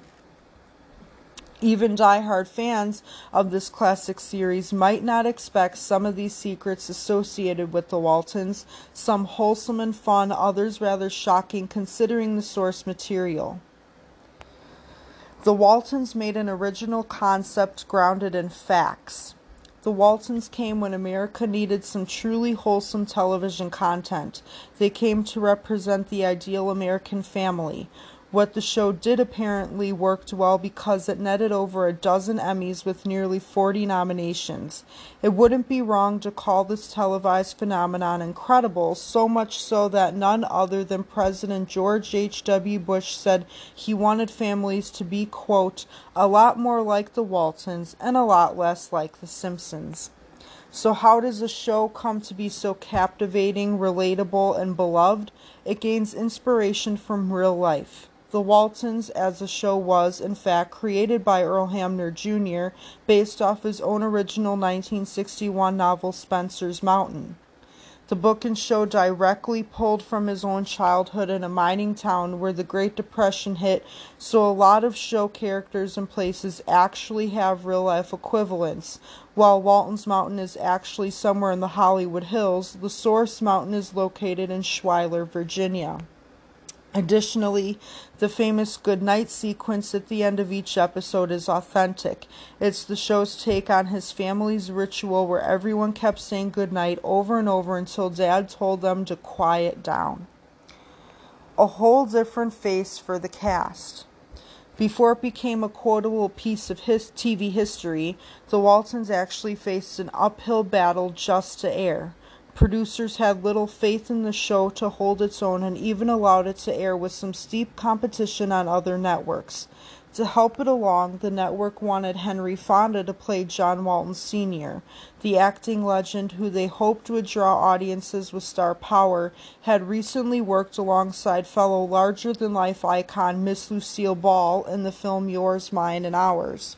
Even diehard fans of this classic series might not expect some of these secrets associated with the Waltons, some wholesome and fun, others rather shocking considering the source material. The Waltons made an original concept grounded in facts. The Waltons came when America needed some truly wholesome television content. They came to represent the ideal American family. What the show did apparently worked well because it netted over a dozen Emmys with nearly forty nominations. It wouldn't be wrong to call this televised phenomenon incredible, so much so that none other than President George H W Bush said he wanted families to be, quote, a lot more like the Waltons and a lot less like the Simpsons. So how does a show come to be so captivating, relatable, and beloved? It gains inspiration from real life. The Waltons, as the show was, in fact, created by Earl Hamner Junior, based off his own original nineteen sixty-one novel Spencer's Mountain. The book and show directly pulled from his own childhood in a mining town where the Great Depression hit, so a lot of show characters and places actually have real-life equivalents. While Walton's Mountain is actually somewhere in the Hollywood Hills, the source mountain is located in Schuyler, Virginia. Additionally, the famous goodnight sequence at the end of each episode is authentic. It's the show's take on his family's ritual where everyone kept saying goodnight over and over until Dad told them to quiet down. A whole different face for the cast. Before it became a quotable piece of his T V history, the Waltons actually faced an uphill battle just to air. Producers had little faith in the show to hold its own and even allowed it to air with some steep competition on other networks. To help it along, the network wanted Henry Fonda to play John Walton Senior The acting legend, who they hoped would draw audiences with star power, had recently worked alongside fellow larger-than-life icon Miss Lucille Ball in the film Yours, Mine, and Ours.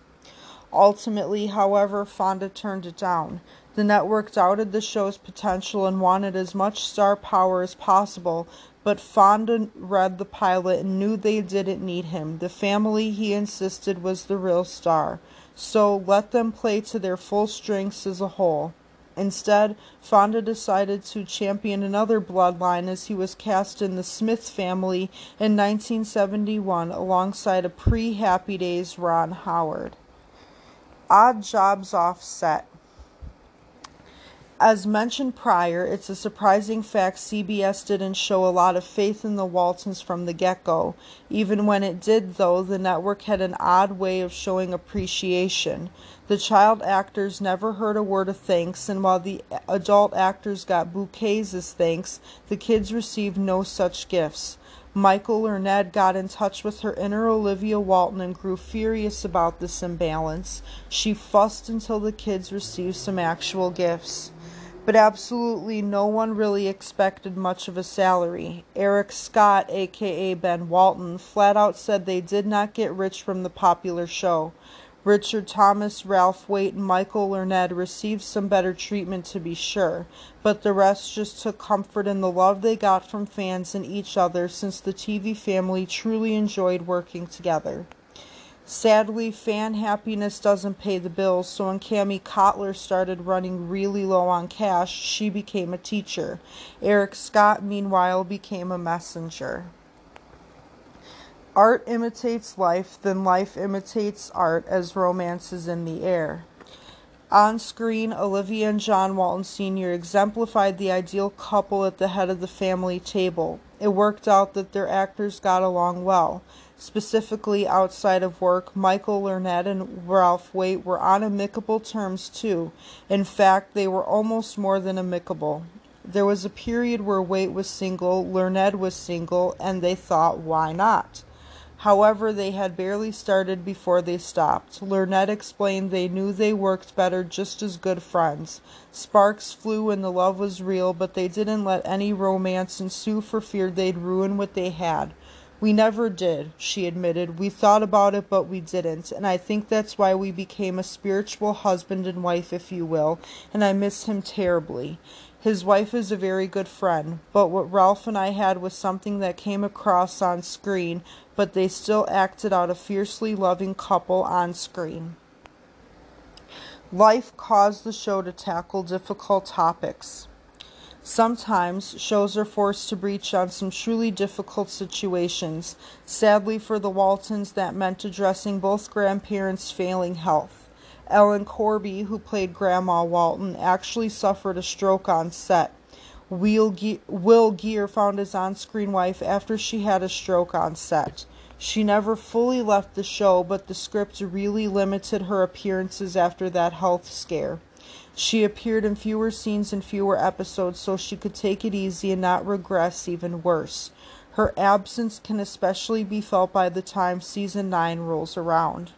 Ultimately, however, Fonda turned it down. The network doubted the show's potential and wanted as much star power as possible, but Fonda read the pilot and knew they didn't need him. The family, he insisted, was the real star, so let them play to their full strengths as a whole. Instead, Fonda decided to champion another bloodline as he was cast in The Smith Family in nineteen seventy-one alongside a pre-Happy Days Ron Howard. Odd jobs offset. As mentioned prior, it's a surprising fact C B S didn't show a lot of faith in the Waltons from the get-go. Even when it did, though, the network had an odd way of showing appreciation. The child actors never heard a word of thanks, and while the adult actors got bouquets as thanks, the kids received no such gifts. Michael Learned got in touch with her inner Olivia Walton and grew furious about this imbalance. She fussed until the kids received some actual gifts. But absolutely no one really expected much of a salary. Eric Scott, a k a. Ben Walton, flat out said they did not get rich from the popular show. Richard Thomas, Ralph Waite, and Michael Learned received some better treatment to be sure, but the rest just took comfort in the love they got from fans and each other since the T V family truly enjoyed working together. Sadly, fan happiness doesn't pay the bills, so when Cammie Kotler started running really low on cash, she became a teacher. Eric Scott, meanwhile, became a messenger. Art imitates life, then life imitates art as romance is in the air. On screen, Olivia and John Walton Senior exemplified the ideal couple at the head of the family table. It worked out that their actors got along well. Specifically, outside of work, Michael Learned and Ralph Waite were on amicable terms too. In fact, they were almost more than amicable. There was a period where Waite was single, Learned was single, and they thought, why not? However, they had barely started before they stopped. Learned explained they knew they worked better just as good friends. Sparks flew and the love was real, but they didn't let any romance ensue for fear they'd ruin what they had. We never did, she admitted. We thought about it, but we didn't. And I think that's why we became a spiritual husband and wife, if you will. And I miss him terribly. His wife is a very good friend, but what Ralph and I had was something that came across on screen, but they still acted out a fiercely loving couple on screen. Life caused the show to tackle difficult topics. Sometimes shows are forced to breach on some truly difficult situations. Sadly for the Waltons, that meant addressing both grandparents' failing health. Ellen Corby, who played Grandma Walton, actually suffered a stroke on set. Will Geer, Will Geer found his on-screen wife after she had a stroke on set. She never fully left the show, but the script really limited her appearances after that health scare. She appeared in fewer scenes and fewer episodes so she could take it easy and not regress even worse. Her absence can especially be felt by the time Season nine rolls around.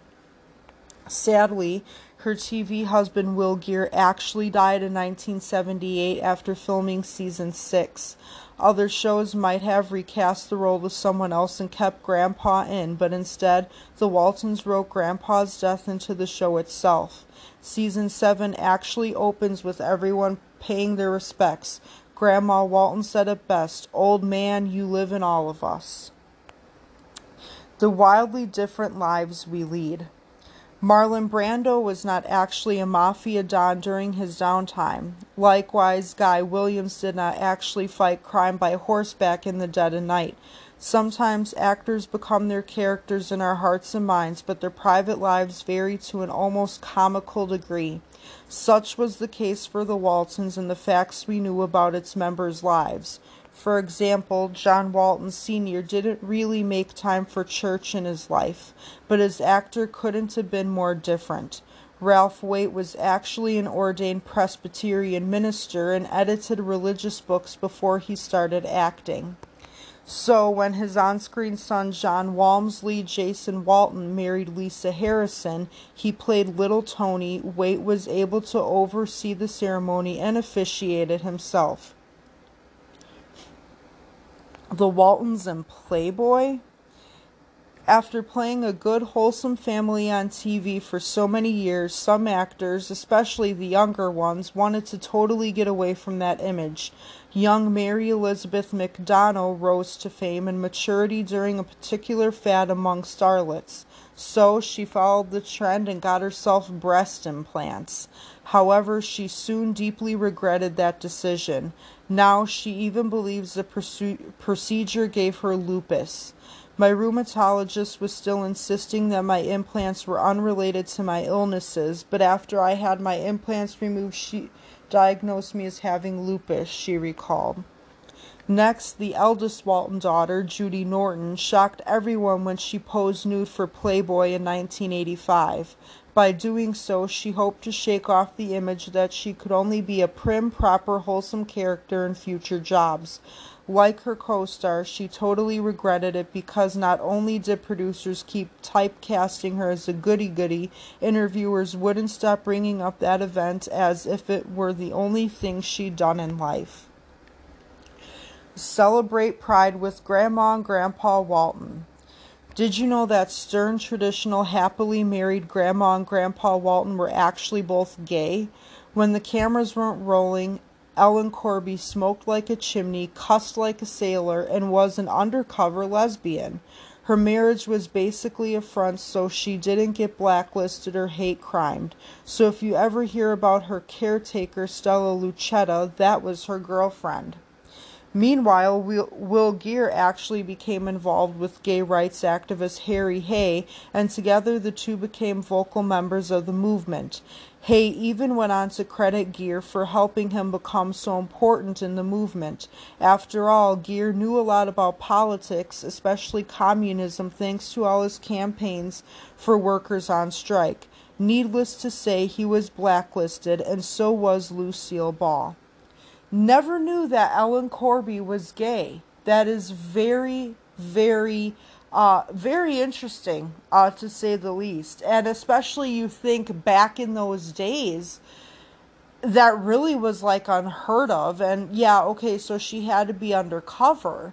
Sadly, her T V husband Will Geer actually died in nineteen seventy-eight after filming Season six. Other shows might have recast the role with someone else and kept Grandpa in, but instead, the Waltons wrote Grandpa's death into the show itself. Season seven actually opens with everyone paying their respects. Grandma Walton said it best, "Old man, you live in all of us." The wildly different lives we lead. Marlon Brando was not actually a mafia don during his downtime. Likewise, Guy Williams did not actually fight crime by horseback in the dead of night. Sometimes actors become their characters in our hearts and minds, but their private lives vary to an almost comical degree. Such was the case for the Waltons and the facts we knew about its members' lives. For example, John Walton Senior didn't really make time for church in his life, but his actor couldn't have been more different. Ralph Waite was actually an ordained Presbyterian minister and edited religious books before he started acting. So when his on-screen son John Walmsley, Jason Walton, married Lisa Harrison, he played Little Tony. Waite was able to oversee the ceremony and officiated himself. The Waltons and Playboy? After playing a good, wholesome family on T V for so many years, some actors, especially the younger ones, wanted to totally get away from that image. Young Mary Elizabeth McDonough rose to fame and maturity during a particular fad among starlets, so she followed the trend and got herself breast implants. However, she soon deeply regretted that decision. Now she even believes the pursu- procedure gave her lupus. My rheumatologist was still insisting that my implants were unrelated to my illnesses, but after I had my implants removed, she diagnosed me as having lupus, she recalled. Next, the eldest Walton daughter, Judy Norton, shocked everyone when she posed nude for Playboy in nineteen eighty-five. By doing so, she hoped to shake off the image that she could only be a prim, proper, wholesome character in future jobs. Like her co-star, she totally regretted it because not only did producers keep typecasting her as a goody-goody, interviewers wouldn't stop bringing up that event as if it were the only thing she'd done in life. Celebrate Pride with Grandma and Grandpa Walton. Did you know that stern, traditional, happily married Grandma and Grandpa Walton were actually both gay? When the cameras weren't rolling, Ellen Corby smoked like a chimney, cussed like a sailor, and was an undercover lesbian. Her marriage was basically a front so she didn't get blacklisted or hate-crimed. So if you ever hear about her caretaker, Stella Lucetta, that was her girlfriend. Meanwhile, Will Geer actually became involved with gay rights activist Harry Hay, and together the two became vocal members of the movement. Hay even went on to credit Geer for helping him become so important in the movement. After all, Geer knew a lot about politics, especially communism, thanks to all his campaigns for workers on strike. Needless to say, he was blacklisted, and so was Lucille Ball. Never knew that Ellen Corby was gay. That is very, very, uh, very interesting, uh, to say the least. And especially you think back in those days, that really was like unheard of. And yeah, okay, so she had to be undercover.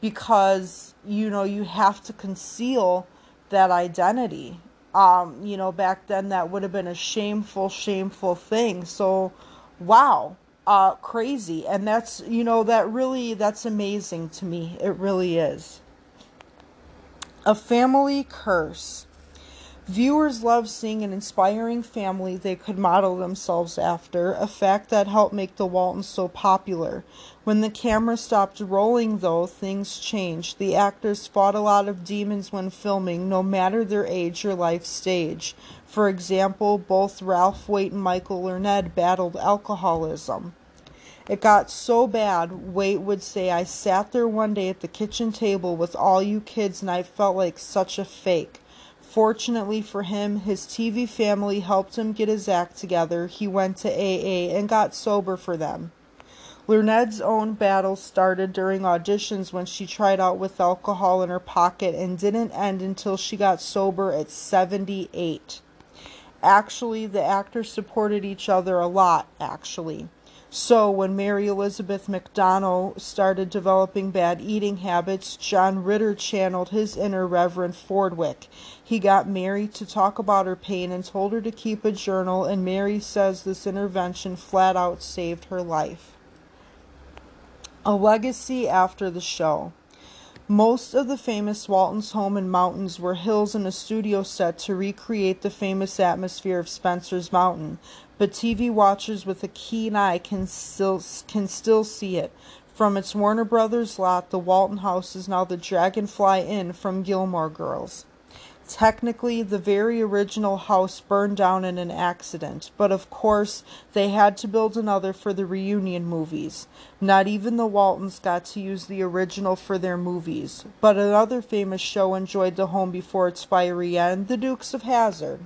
because, you know, you have to conceal that identity. Um, you know, back then that would have been a shameful, shameful thing. So, wow, uh, crazy. And that's, you know, that really, that's amazing to me. It really is. A family curse. Viewers love seeing an inspiring family they could model themselves after, a fact that helped make the Waltons so popular. When the camera stopped rolling, though, things changed. The actors fought a lot of demons when filming, no matter their age or life stage. For example, both Ralph Waite and Michael Learned battled alcoholism. It got so bad, Waite would say, "I sat there one day at the kitchen table with all you kids and I felt like such a fake." Fortunately for him, his T V family helped him get his act together. He went to A A and got sober for them. Learned's own battle started during auditions when she tried out with alcohol in her pocket and didn't end until she got sober at seventy-eight. Actually, the actors supported each other a lot, actually. So when Mary Elizabeth McDonough started developing bad eating habits, John Ritter channeled his inner Reverend Fordwick. He got Mary to talk about her pain and told her to keep a journal, and Mary says this intervention flat out saved her life. A legacy after the show. Most of the famous Waltons' home and mountains were hills in a studio set to recreate the famous atmosphere of Spencer's Mountain, but T V watchers with a keen eye can still, can still see it. From its Warner Brothers lot, the Walton house is now the Dragonfly Inn from Gilmore Girls. Technically, the very original house burned down in an accident, but of course, they had to build another for the reunion movies. Not even the Waltons got to use the original for their movies, but another famous show enjoyed the home before its fiery end, The Dukes of Hazzard.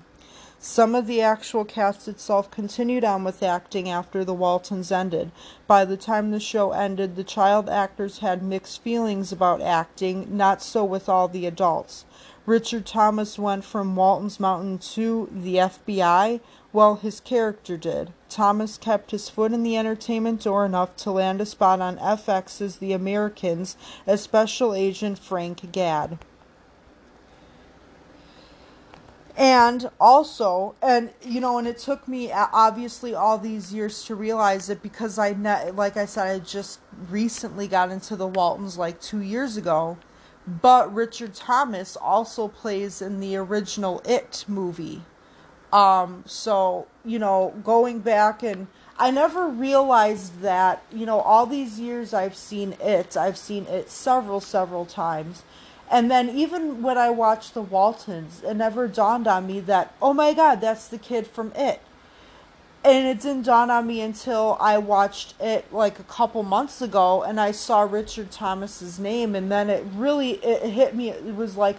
Some of the actual cast itself continued on with acting after the Waltons ended. By the time the show ended, the child actors had mixed feelings about acting, not so with all the adults. Richard Thomas went from Walton's Mountain to the F B I. Well, his character did. Thomas kept his foot in the entertainment door enough to land a spot on F X's The Americans as Special Agent Frank Gadd. And also, and you know, and it took me obviously all these years to realize it because I, ne- like I said, I just recently got into the Waltons like two years ago. But Richard Thomas also plays in the original It movie. Um, so, you know, going back and I never realized that, you know, all these years I've seen It, I've seen It several, several times. And then even when I watched The Waltons, it never dawned on me that, oh my God, that's the kid from It. And it didn't dawn on me until I watched It like a couple months ago and I saw Richard Thomas's name. And then it really it hit me. It was like,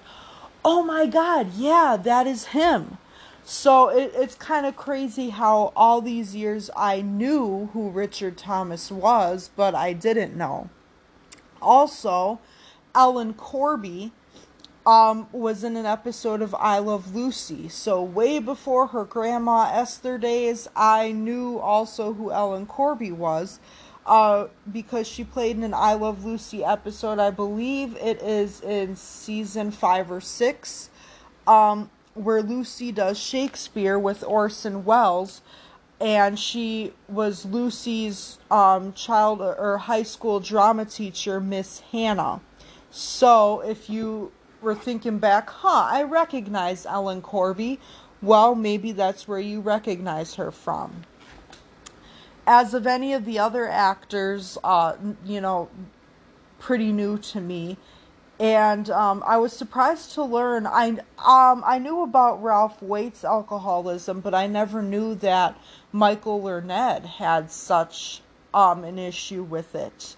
oh my God, yeah, that is him. So it, it's kind of crazy how all these years I knew who Richard Thomas was, but I didn't know. Also, Ellen Corby um, was in an episode of I Love Lucy. So way before her Grandma Esther days, I knew also who Ellen Corby was uh, because she played in an I Love Lucy episode. I believe it is in season five or six um, where Lucy does Shakespeare with Orson Welles. And she was Lucy's um, child or high school drama teacher, Miss Hannah. So if you were thinking back, huh, I recognize Ellen Corby, well, maybe that's where you recognize her from. As of any of the other actors, uh, you know, pretty new to me. And um, I was surprised to learn, I, um, I knew about Ralph Waite's alcoholism, but I never knew that Michael Learned had such um, an issue with it.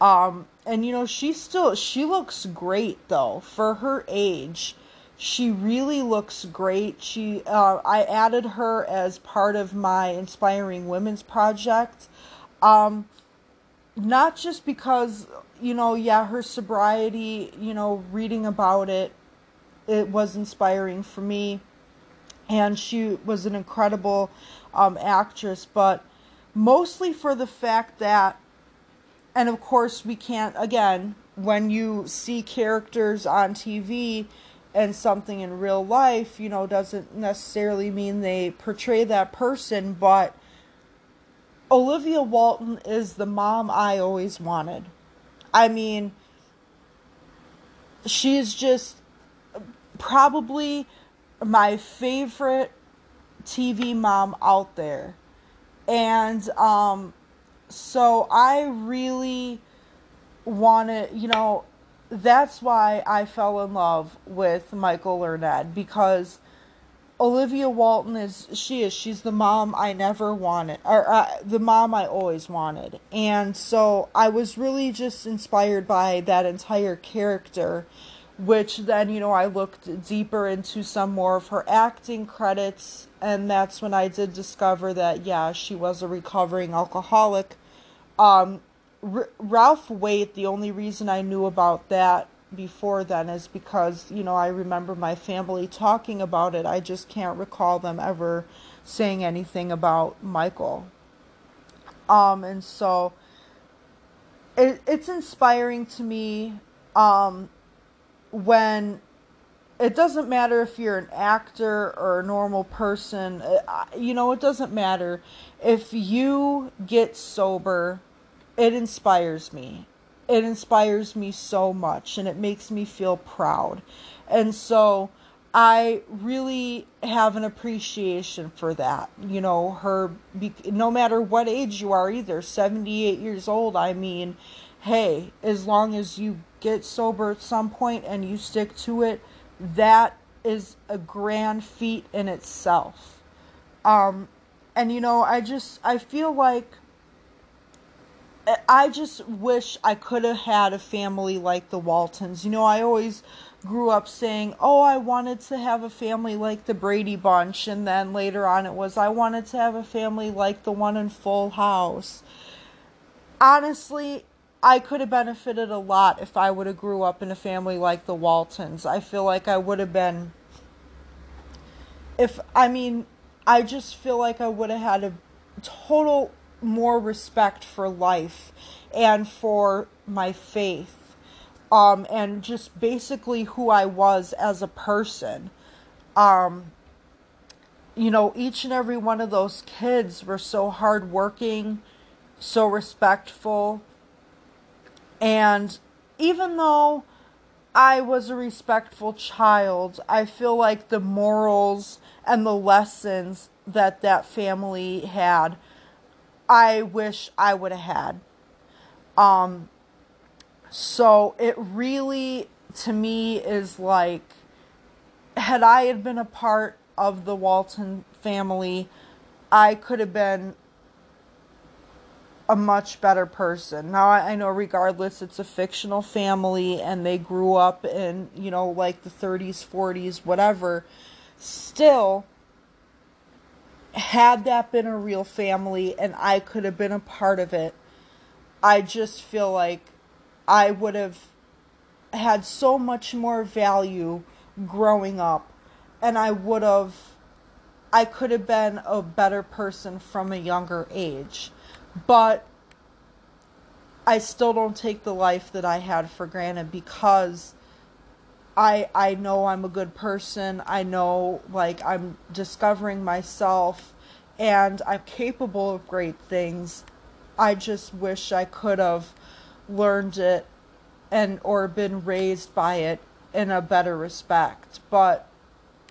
Um, and you know, she still, she looks great though, for her age. She really looks great. She, uh, I added her as part of my Inspiring Women's project. Um, not just because, you know, yeah, her sobriety, you know, reading about it, it was inspiring for me. And she was an incredible, um, actress, but mostly for the fact that, and of course, we can't, again, when you see characters on T V and something in real life, you know, doesn't necessarily mean they portray that person, but Olivia Walton is the mom I always wanted. I mean, she's just probably my favorite T V mom out there. And um, so I really wanted, you know, that's why I fell in love with Michael Learned, because Olivia Walton is, she is, she's the mom I never wanted, or uh, the mom I always wanted. And so I was really just inspired by that entire character, which then, you know, I looked deeper into some more of her acting credits, and that's when I did discover that, yeah, she was a recovering alcoholic. Um, R- Ralph Waite, the only reason I knew about that before then is because, you know, I remember my family talking about it. I just can't recall them ever saying anything about Michael. Um, and so it, it's inspiring to me, um, when it doesn't matter if you're an actor or a normal person, you know, it doesn't matter. If you get sober, it inspires me. It inspires me so much, and it makes me feel proud. And so I really have an appreciation for that. You know, her, no matter what age you are either, seventy-eight years old, I mean, hey, as long as you get sober at some point and you stick to it, that is a grand feat in itself. Um, and, you know, I just, I feel like, I just wish I could have had a family like the Waltons. You know, I always grew up saying, oh, I wanted to have a family like the Brady Bunch. And then later on it was, I wanted to have a family like the one in Full House. Honestly, I could have benefited a lot if I would have grew up in a family like the Waltons. I feel like I would have been, if, I mean, I just feel like I would have had a total more respect for life and for my faith, um, and just basically who I was as a person. Um, you know, each and every one of those kids were so hardworking, so respectful, and even though I was a respectful child, I feel like the morals and the lessons that that family had, I wish I would have had. Um, so it really, to me, is like, had I had been a part of the Walton family, I could have been a much better person. Now, I know regardless, it's a fictional family and they grew up in, you know, like the thirties, forties, whatever. Still, had that been a real family and I could have been a part of it, I just feel like I would have had so much more value growing up, and I would have, I could have been a better person from a younger age. But I still don't take the life that I had for granted, because I I know I'm a good person. I know, like, I'm discovering myself and I'm capable of great things. I just wish I could have learned it and or been raised by it in a better respect. But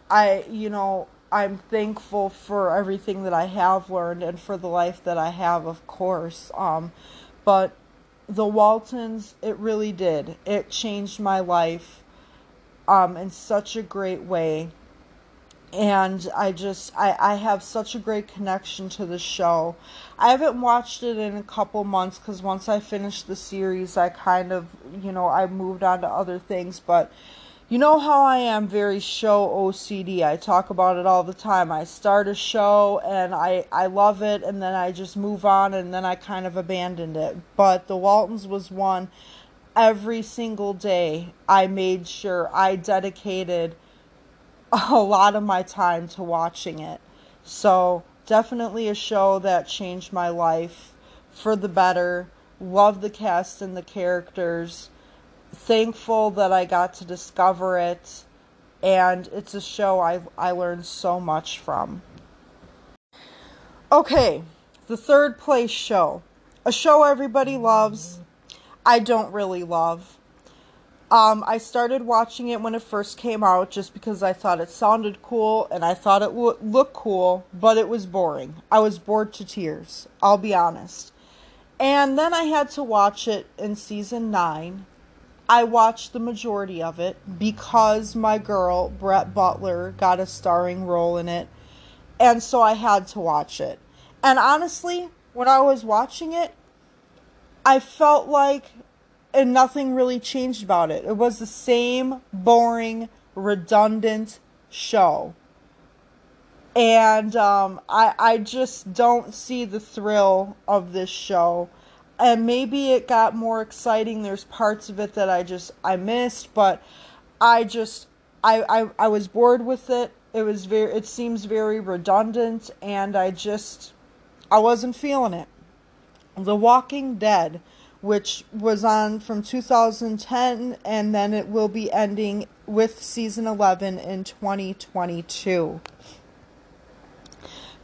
I, you know, I'm thankful for everything that I have learned and for the life that I have, of course. Um, but the Waltons, it really did. It changed my life. Um, in such a great way, and I just, I, I have such a great connection to the show. I haven't watched it in a couple months, because once I finished the series, I kind of, you know, I moved on to other things, but you know how I am very show O C D, I talk about it all the time. I start a show, and I, I love it, and then I just move on, and then I kind of abandoned it, but The Waltons was one. Every single day, I made sure I dedicated a lot of my time to watching it. So, definitely a show that changed my life for the better. Love the cast and the characters. thankful that I got to discover it, and it's a show I've, I learned so much from. Okay, the third place show. A show everybody loves. I don't really love. Um, I started watching it when it first came out just because I thought it sounded cool and I thought it would look cool, but it was boring. I was bored to tears, I'll be honest. And then I had to watch it in season nine. I watched the majority of it because my girl, Brett Butler, got a starring role in it. And so I had to watch it. And honestly, when I was watching it, I felt like and nothing really changed about it. It was the same boring, redundant show. And um, I, I just don't see the thrill of this show. And maybe it got more exciting. There's parts of it that I just, I missed. But I just, I, I, I was bored with it. It was very, it seems very redundant. And I just, I wasn't feeling it. The Walking Dead, which was on from two thousand ten, and then it will be ending with season eleven in twenty twenty-two.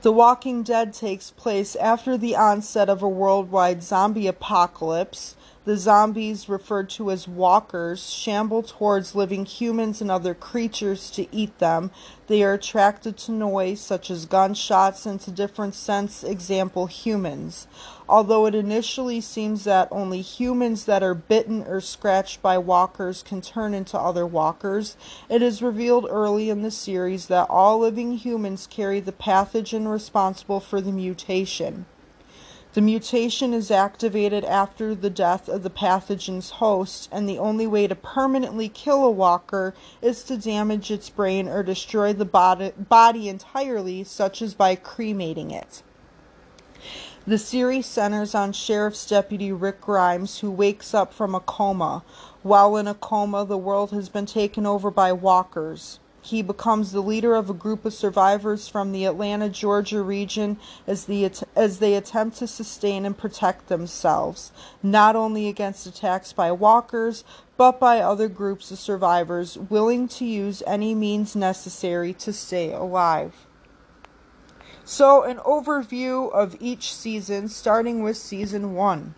The Walking Dead takes place after the onset of a worldwide zombie apocalypse. The zombies, referred to as walkers, shamble towards living humans and other creatures to eat them. They are attracted to noise, such as gunshots, and to different scents, example, humans. Although it initially seems that only humans that are bitten or scratched by walkers can turn into other walkers, it is revealed early in the series that all living humans carry the pathogen responsible for the mutation. The mutation is activated after the death of the pathogen's host, and the only way to permanently kill a walker is to damage its brain or destroy the body, body entirely, such as by cremating it. The series centers on Sheriff's Deputy Rick Grimes, who wakes up from a coma. While in a coma, the world has been taken over by walkers. He becomes the leader of a group of survivors from the Atlanta, Georgia region as the as they attempt to sustain and protect themselves, not only against attacks by walkers, but by other groups of survivors willing to use any means necessary to stay alive. So, an overview of each season, starting with season one.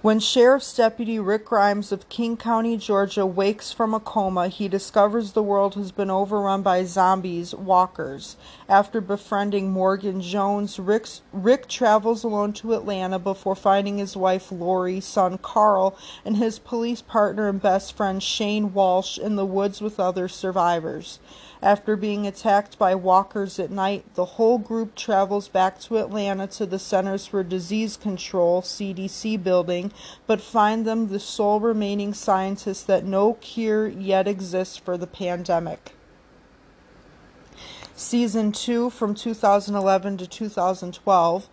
When Sheriff's Deputy Rick Grimes of King County, Georgia, wakes from a coma, he discovers the world has been overrun by zombies, walkers. After befriending Morgan Jones, Rick's, Rick travels alone to Atlanta before finding his wife, Lori, son Carl, and his police partner and best friend, Shane Walsh, in the woods with other survivors. After being attacked by walkers at night, the whole group travels back to Atlanta to the Centers for Disease Control, C D C building, but find them the sole remaining scientists that no cure yet exists for the pandemic. Season two, from two thousand eleven to two thousand twelve,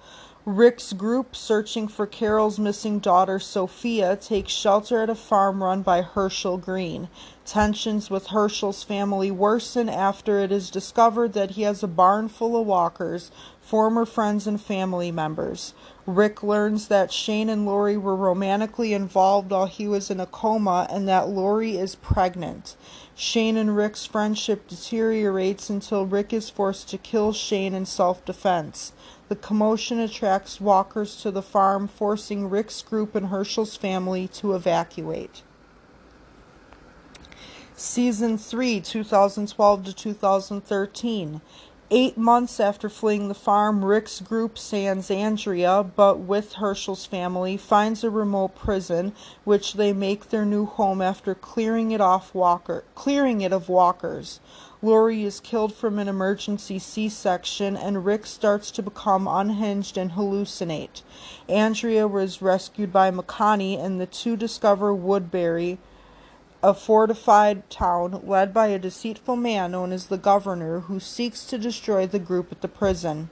Rick's group, searching for Carol's missing daughter, Sophia, takes shelter at a farm run by Herschel Green. Tensions with Herschel's family worsen after it is discovered that he has a barn full of walkers, former friends and family members. Rick learns that Shane and Lori were romantically involved while he was in a coma and that Lori is pregnant. Shane and Rick's friendship deteriorates until Rick is forced to kill Shane in self-defense. The commotion attracts walkers to the farm, forcing Rick's group and Herschel's family to evacuate. Season three, two thousand twelve to two thousand thirteen. Eight months after fleeing the farm, Rick's group sands Andrea, but with Herschel's family, finds a remote prison, which they make their new home after clearing it off walker, clearing it of walkers. Lori is killed from an emergency C-section, and Rick starts to become unhinged and hallucinate. Andrea was rescued by Makani, and the two discover Woodbury, a fortified town led by a deceitful man known as the Governor, who seeks to destroy the group at the prison.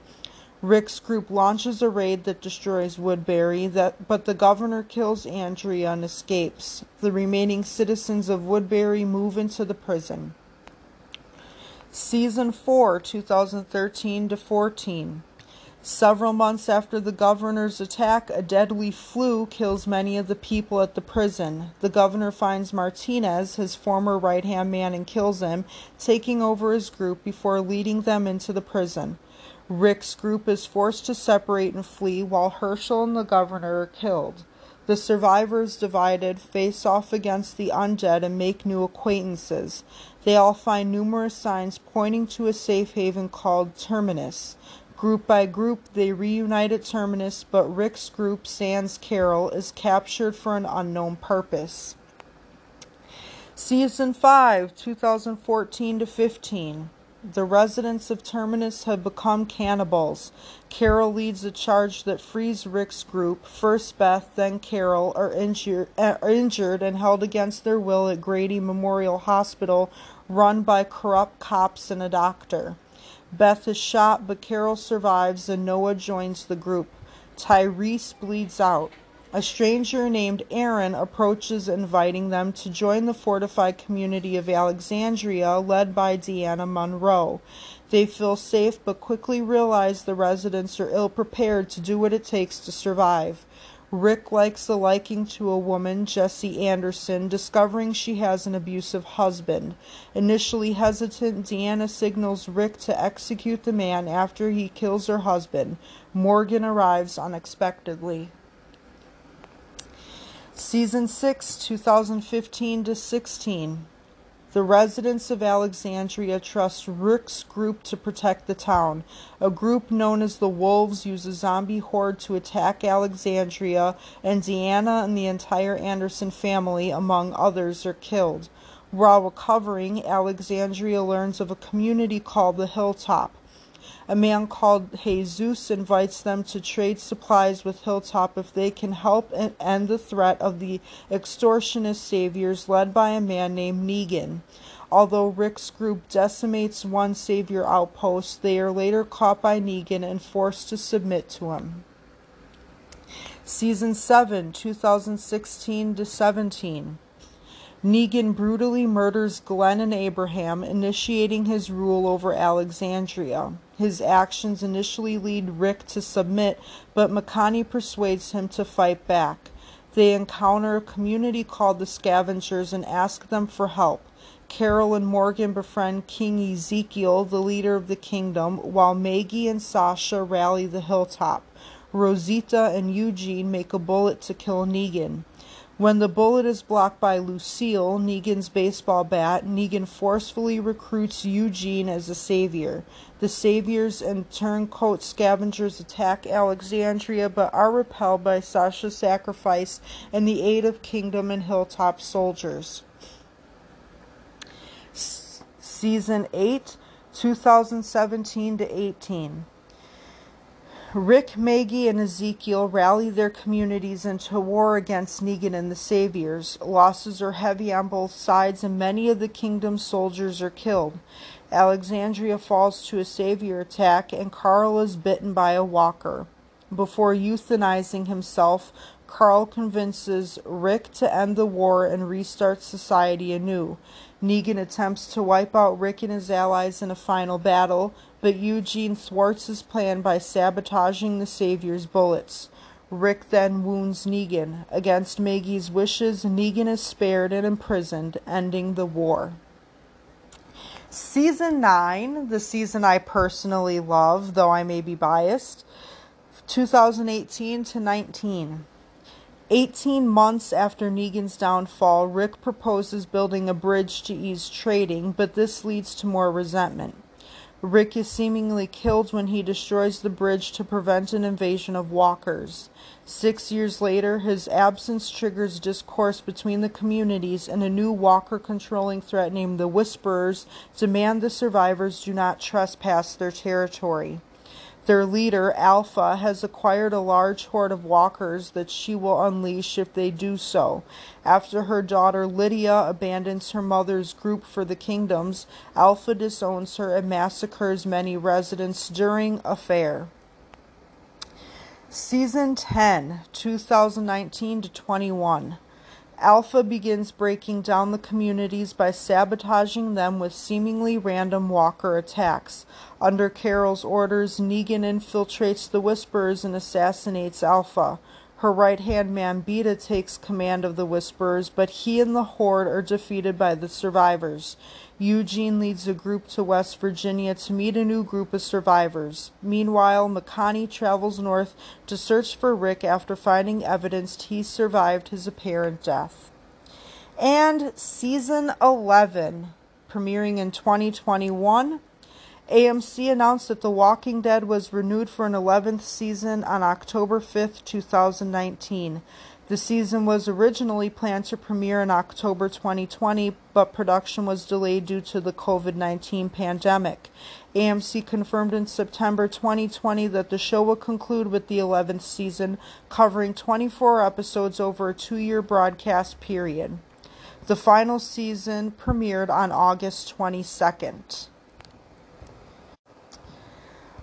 Rick's group launches a raid that destroys Woodbury, that, but the Governor kills Andrea and escapes. The remaining citizens of Woodbury move into the prison. Season four, two thousand thirteen to fourteen. Several months after the governor's attack, a deadly flu kills many of the people at the prison. The governor finds Martinez, his former right-hand man, and kills him, taking over his group before leading them into the prison. Rick's group is forced to separate and flee, while Herschel and the governor are killed. The survivors, divided, face off against the undead and make new acquaintances. They all find numerous signs pointing to a safe haven called Terminus. Group by group, they reunite at Terminus, but Rick's group, sans Carol, is captured for an unknown purpose. Season five, twenty fourteen to fifteen. The residents of Terminus have become cannibals. Carol leads a charge that frees Rick's group. First Beth, then Carol, are injure, uh, injured and held against their will at Grady Memorial Hospital, run by corrupt cops and a doctor. Beth is shot, but Carol survives, and Noah joins the group. Tyrese bleeds out. A stranger named Aaron approaches, inviting them to join the fortified community of Alexandria, led by Deanna Monroe. They feel safe, but quickly realize the residents are ill-prepared to do what it takes to survive. Rick likes a liking to a woman, Jessie Anderson, discovering she has an abusive husband. Initially hesitant, Deanna signals Rick to execute the man after he kills her husband. Morgan arrives unexpectedly. Season six, twenty fifteen to sixteen. The residents of Alexandria trust Rick's group to protect the town. A group known as the Wolves use a zombie horde to attack Alexandria, and Deanna and the entire Anderson family, among others, are killed. While recovering, Alexandria learns of a community called the Hilltop. A man called Jesus invites them to trade supplies with Hilltop if they can help and end the threat of the extortionist saviors led by a man named Negan. Although Rick's group decimates one savior outpost, they are later caught by Negan and forced to submit to him. Season seven, twenty sixteen to seventeen. Negan brutally murders Glenn and Abraham, initiating his rule over Alexandria. His actions initially lead Rick to submit, but Makani persuades him to fight back. They encounter a community called the Scavengers and ask them for help. Carol and Morgan befriend King Ezekiel, the leader of the kingdom, while Maggie and Sasha rally the Hilltop. Rosita and Eugene make a bullet to kill Negan. When the bullet is blocked by Lucille, Negan's baseball bat, Negan forcefully recruits Eugene as a savior. The saviors and turncoat scavengers attack Alexandria but are repelled by Sasha's sacrifice and the aid of Kingdom and Hilltop soldiers. S- Season eight, twenty seventeen to eighteen. Rick, Maggie, and Ezekiel rally their communities into war against Negan and the Saviors. Losses are heavy on both sides, and many of the kingdom's soldiers are killed. Alexandria falls to a savior attack, and Carl is bitten by a walker. Before euthanizing himself, Carl convinces Rick to end the war and restart society anew. Negan attempts to wipe out Rick and his allies in a final battle, but Eugene thwarts his plan by sabotaging the Savior's bullets. Rick then wounds Negan. Against Maggie's wishes, Negan is spared and imprisoned, ending the war. Season nine, the season I personally love, though I may be biased, twenty eighteen to nineteen. Eighteen months after Negan's downfall, Rick proposes building a bridge to ease trading, but this leads to more resentment. Rick is seemingly killed when he destroys the bridge to prevent an invasion of walkers. Six years later, his absence triggers discourse between the communities, and a new walker-controlling threat named the Whisperers demand the survivors do not trespass their territory. Their leader, Alpha, has acquired a large horde of walkers that she will unleash if they do so. After her daughter Lydia abandons her mother's group for the kingdoms, Alpha disowns her and massacres many residents during a fair. Season ten, twenty nineteen to twenty-one. Alpha begins breaking down the communities by sabotaging them with seemingly random walker attacks. Under Carol's orders, Negan infiltrates the Whisperers and assassinates Alpha. Her right-hand man, Beta, takes command of the Whisperers, but he and the Horde are defeated by the survivors. Eugene leads a group to West Virginia to meet a new group of survivors. Meanwhile, McConaughey travels north to search for Rick after finding evidence he survived his apparent death. And Season eleven, premiering in twenty twenty-one, A M C announced that The Walking Dead was renewed for an eleventh season on October fifth, two thousand nineteen. The season was originally planned to premiere in October twenty twenty, but production was delayed due to the COVID nineteen pandemic. A M C confirmed in September twenty twenty that the show will conclude with the eleventh season, covering twenty-four episodes over a two-year broadcast period. The final season premiered on August twenty-second.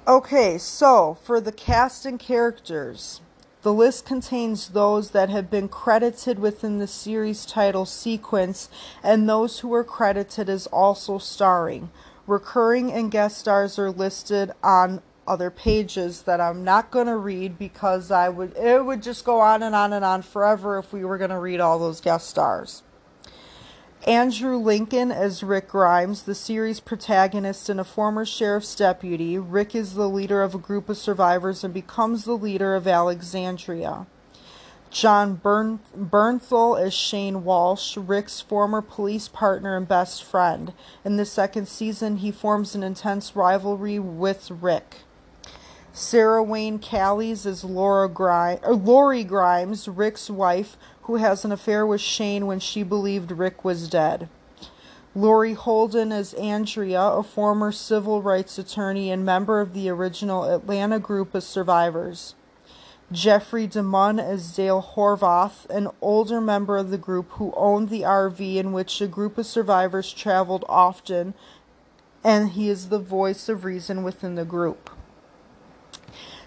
Okay, so for the cast and characters, the list contains those that have been credited within the series title sequence and those who are credited as also starring. Recurring and guest stars are listed on other pages that I'm not going to read because I would it would just go on and on and on forever if we were going to read all those guest stars. Andrew Lincoln as Rick Grimes, the series protagonist and a former sheriff's deputy. Rick is the leader of a group of survivors and becomes the leader of Alexandria. John Bern- Bernthal as Shane Walsh, Rick's former police partner and best friend. In the second season, he forms an intense rivalry with Rick. Sarah Wayne Callies as Laura Grimes, or Lori Grimes, Rick's wife, who has an affair with Shane when she believed Rick was dead. Lori Holden as Andrea, a former civil rights attorney and member of the original Atlanta group of survivors. Jeffrey DeMunn as Dale Horvath, an older member of the group who owned the R V in which a group of survivors traveled often, and he is the voice of reason within the group.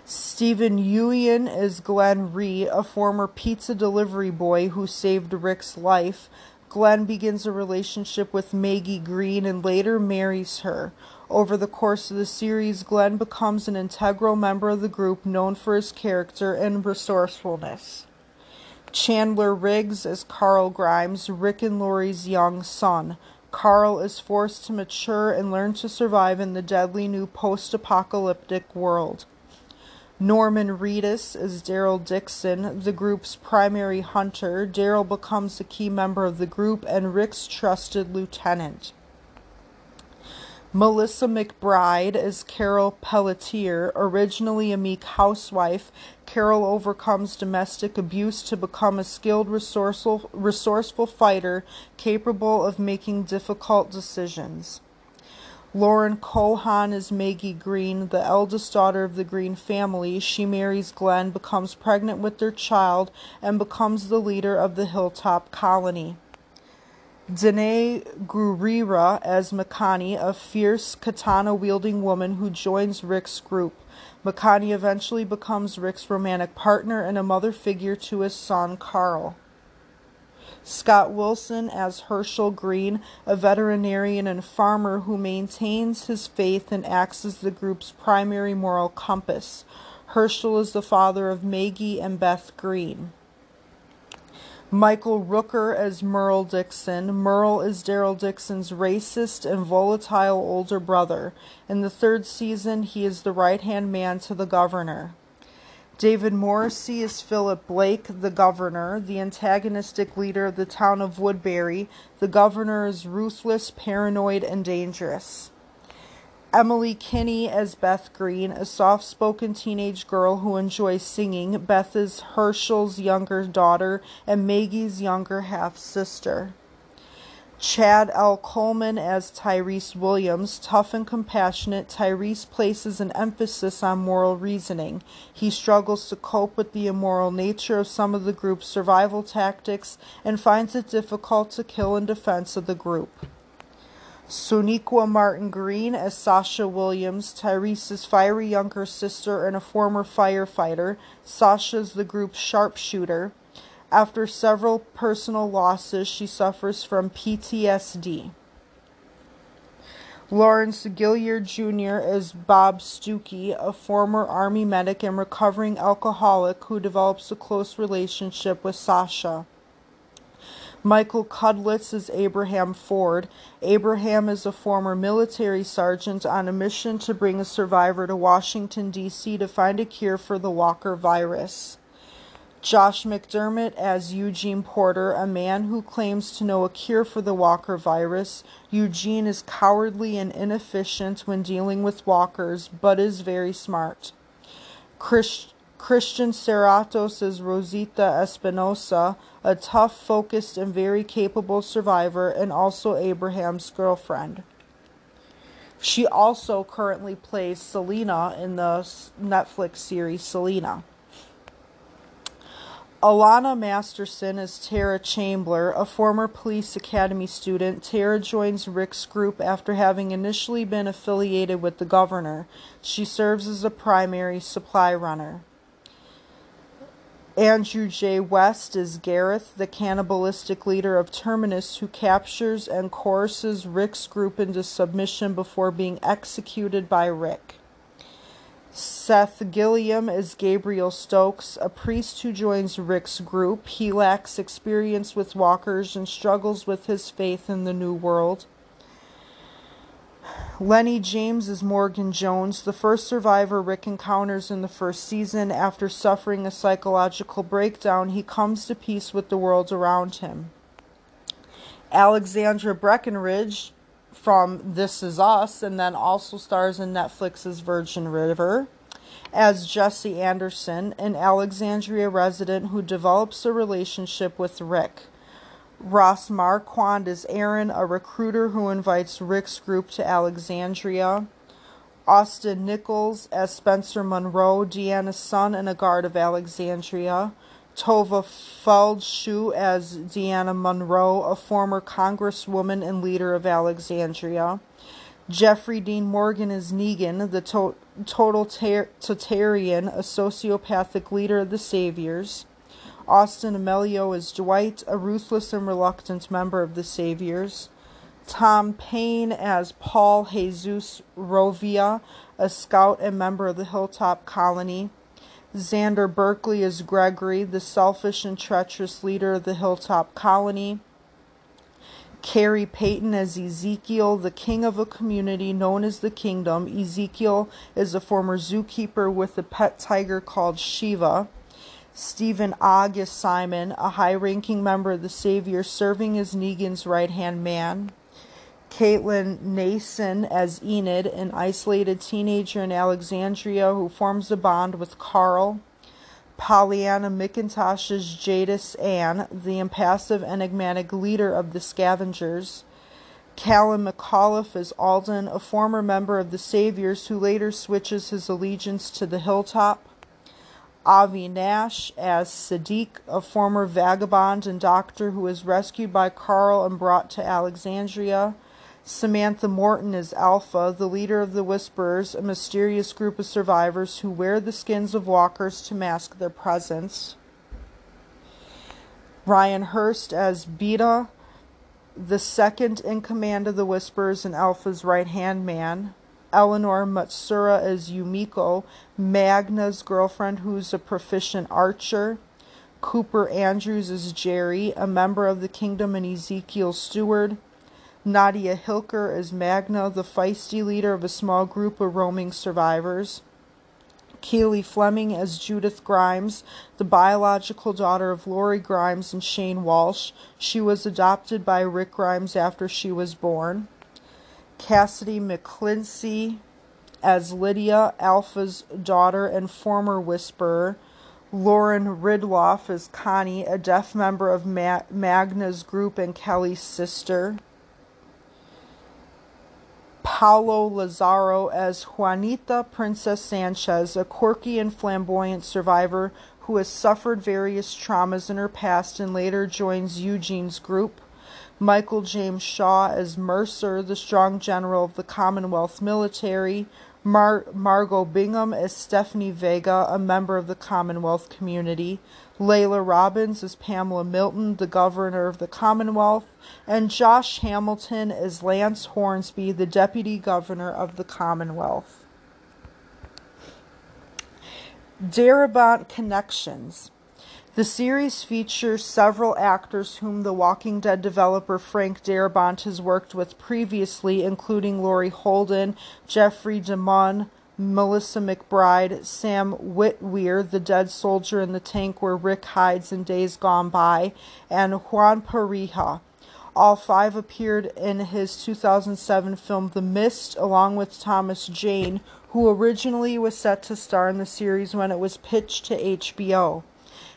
Stephen Ewan is Glenn Ree, a former pizza delivery boy who saved Rick's life. Glenn begins a relationship with Maggie Green and later marries her. Over the course of the series, Glenn becomes an integral member of the group known for his character and resourcefulness. Chandler Riggs is Carl Grimes, Rick and Lori's young son. Carl is forced to mature and learn to survive in the deadly new post-apocalyptic world. Norman Reedus is Daryl Dixon, the group's primary hunter. Daryl becomes a key member of the group and Rick's trusted lieutenant. Melissa McBride is Carol Pelletier. Originally a meek housewife, Carol overcomes domestic abuse to become a skilled, resourceful, resourceful fighter capable of making difficult decisions. Lauren Cohan is Maggie Green, the eldest daughter of the Green family. She marries Glenn, becomes pregnant with their child, and becomes the leader of the Hilltop Colony. Danae Gurira as Makani, a fierce katana-wielding woman who joins Rick's group. Makani eventually becomes Rick's romantic partner and a mother figure to his son, Carl. Scott Wilson as Herschel Green, a veterinarian and farmer who maintains his faith and acts as the group's primary moral compass. Herschel is the father of Maggie and Beth Green. Michael Rooker as Merle Dixon. Merle is Daryl Dixon's racist and volatile older brother. In the third season, he is the right-hand man to the governor. David Morrissey is Philip Blake, the governor, the antagonistic leader of the town of Woodbury. The governor is ruthless, paranoid, and dangerous. Emily Kinney as Beth Green, a soft-spoken teenage girl who enjoys singing. Beth is Herschel's younger daughter and Maggie's younger half-sister. Chad L. Coleman as Tyrese Williams, tough and compassionate, Tyrese places an emphasis on moral reasoning. He struggles to cope with the immoral nature of some of the group's survival tactics and finds it difficult to kill in defense of the group. Soniqua Martin Green as Sasha Williams, Tyrese's fiery younger sister and a former firefighter. Sasha's the group's sharpshooter. After several personal losses, she suffers from P T S D. Lawrence Gillier Junior is Bob Stuckey, a former Army medic and recovering alcoholic who develops a close relationship with Sasha. Michael Cudlitz is Abraham Ford. Abraham is a former military sergeant on a mission to bring a survivor to Washington, D C to find a cure for the Walker virus. Josh McDermott as Eugene Porter, a man who claims to know a cure for the Walker virus. Eugene is cowardly and inefficient when dealing with walkers, but is very smart. Chris, Christian Serratos as Rosita Espinosa, a tough, focused, and very capable survivor, and also Abraham's girlfriend. She also currently plays Selena in the Netflix series Selena. Alana Masterson is Tara Chambler, a former police academy student. Tara joins Rick's group after having initially been affiliated with the governor. She serves as a primary supply runner. Andrew J. West is Gareth, the cannibalistic leader of Terminus, who captures and coerces Rick's group into submission before being executed by Rick. Seth Gilliam is Gabriel Stokes, a priest who joins Rick's group. He lacks experience with walkers and struggles with his faith in the New World. Lenny James is Morgan Jones, the first survivor Rick encounters in the first season. After suffering a psychological breakdown, he comes to peace with the world around him. Alexandra Breckenridge from This Is Us, and then also stars in Netflix's Virgin River, as Jesse Anderson, an Alexandria resident who develops a relationship with Rick. Ross Marquand is Aaron, a recruiter who invites Rick's group to Alexandria. Austin Nichols as Spencer Monroe, Deanna's son and a guard of Alexandria. Tova Feldschuh as Deanna Monroe, a former congresswoman and leader of Alexandria. Jeffrey Dean Morgan is Negan, the to- totalitarian, a sociopathic leader of the Saviors. Austin Amelio is Dwight, a ruthless and reluctant member of the Saviors. Tom Payne as Paul Jesus Rovia, a scout and member of the Hilltop Colony. Xander Berkeley is Gregory, the selfish and treacherous leader of the Hilltop Colony. Carrie Payton as Ezekiel, the king of a community known as the Kingdom. Ezekiel is a former zookeeper with a pet tiger called Shiva. Stephen Ogg is Simon, a high-ranking member of the Savior, serving as Negan's right-hand man. Caitlin Nason as Enid, an isolated teenager in Alexandria who forms a bond with Carl. Pollyanna McIntosh as Jadis Ann, the impassive, enigmatic leader of the Scavengers. Callum McAuliffe as Alden, a former member of the Saviors who later switches his allegiance to the Hilltop. Avi Nash as Sadiq, a former vagabond and doctor who is rescued by Carl and brought to Alexandria. Samantha Morton is Alpha, the leader of the Whisperers, a mysterious group of survivors who wear the skins of walkers to mask their presence. Ryan Hurst as Beta, the second in command of the Whisperers and Alpha's right-hand man. Eleanor Matsura as Yumiko, Magna's girlfriend who's a proficient archer. Cooper Andrews as Jerry, a member of the Kingdom and Ezekiel's steward. Nadia Hilker as Magna, the feisty leader of a small group of roaming survivors. Keely Fleming as Judith Grimes, the biological daughter of Lori Grimes and Shane Walsh. She was adopted by Rick Grimes after she was born. Cassidy McClincy as Lydia, Alpha's daughter and former Whisperer. Lauren Ridloff as Connie, a deaf member of Ma- Magna's group and Kelly's sister. Paulo Lazaro as Juanita Princess Sanchez, a quirky and flamboyant survivor who has suffered various traumas in her past and later joins Eugene's group. Michael James Shaw as Mercer, the strong general of the Commonwealth military. Mar- Margot Bingham as Stephanie Vega, a member of the Commonwealth community. Layla Robbins as Pamela Milton, the governor of the Commonwealth, and Josh Hamilton as Lance Hornsby, the deputy governor of the Commonwealth. Darabont Connections. The series features several actors whom The Walking Dead developer Frank Darabont has worked with previously, including Laurie Holden, Jeffrey DeMunn, Melissa McBride, Sam Witwer, the dead soldier in the tank where Rick hides in Days Gone By, and Juan Pareja. All five appeared in his two thousand seven film The Mist, along with Thomas Jane, who originally was set to star in the series when it was pitched to H B O.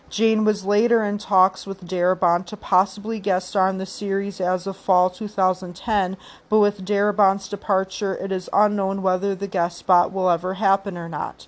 Jane was later in talks with Darabont to possibly guest star on the series as of fall two thousand ten, but with Darabont's departure, it is unknown whether the guest spot will ever happen or not.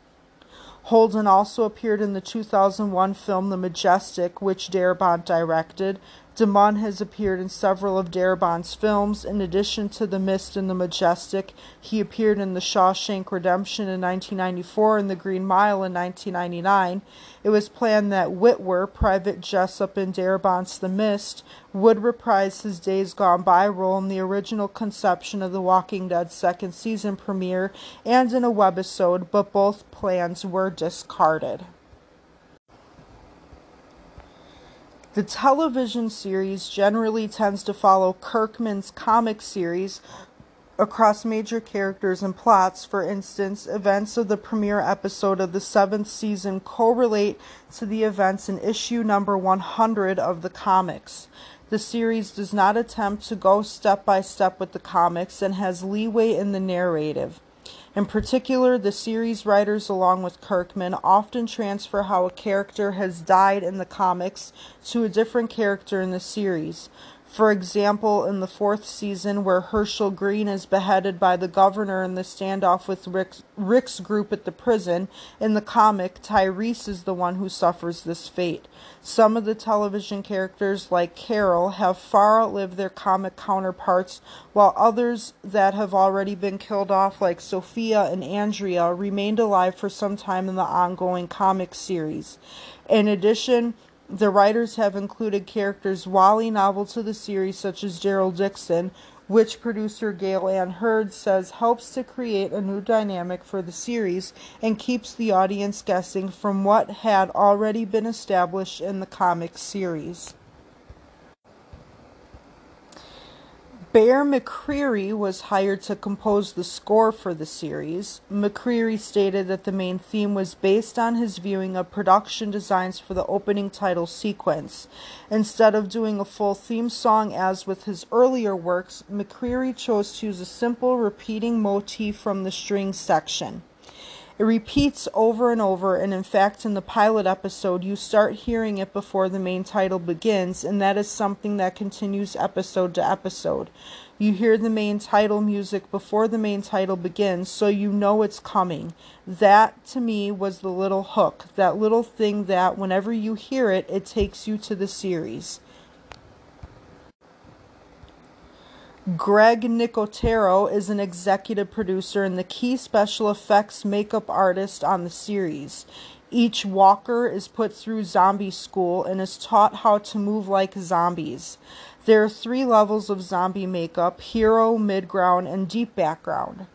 Holden also appeared in the two thousand one film The Majestic, which Darabont directed. DeMunn has appeared in several of Darabont's films. In addition to The Mist and The Majestic, he appeared in The Shawshank Redemption in nineteen ninety-four and The Green Mile in nineteen ninety-nine. It was planned that Witwer, Private Jessup in Darabont's The Mist, would reprise his Days Gone By role in the original conception of The Walking Dead's second season premiere and in a webisode, but both plans were discarded. The television series generally tends to follow Kirkman's comic series across major characters and plots. For instance, events of the premiere episode of the seventh season correlate to the events in issue number one hundred of the comics. The series does not attempt to go step by step with the comics and has leeway in the narrative. In particular, the series writers, along with Kirkman, often transfer how a character has died in the comics to a different character in the series. For example, in the fourth season, where Herschel Green is beheaded by the governor in the standoff with Rick's, Rick's group at the prison, in the comic, Tyrese is the one who suffers this fate. Some of the television characters, like Carol, have far outlived their comic counterparts, while others that have already been killed off, like Sophia and Andrea, remained alive for some time in the ongoing comic series. In addition, the writers have included characters wholly novel to the series, such as Gerald Dixon, which producer Gail Ann Hurd says helps to create a new dynamic for the series and keeps the audience guessing from what had already been established in the comic series. Bear McCreary was hired to compose the score for the series. McCreary stated that the main theme was based on his viewing of production designs for the opening title sequence. Instead of doing a full theme song as with his earlier works, McCreary chose to use a simple repeating motif from the string section. It repeats over and over, and in fact, in the pilot episode, you start hearing it before the main title begins, and that is something that continues episode to episode. You hear the main title music before the main title begins, so you know it's coming. That, to me, was the little hook, that little thing that, whenever you hear it, it takes you to the series. Greg Nicotero is an executive producer and the key special effects makeup artist on the series. Each walker is put through zombie school and is taught how to move like zombies. There are three levels of zombie makeup: hero, mid-ground, and deep background.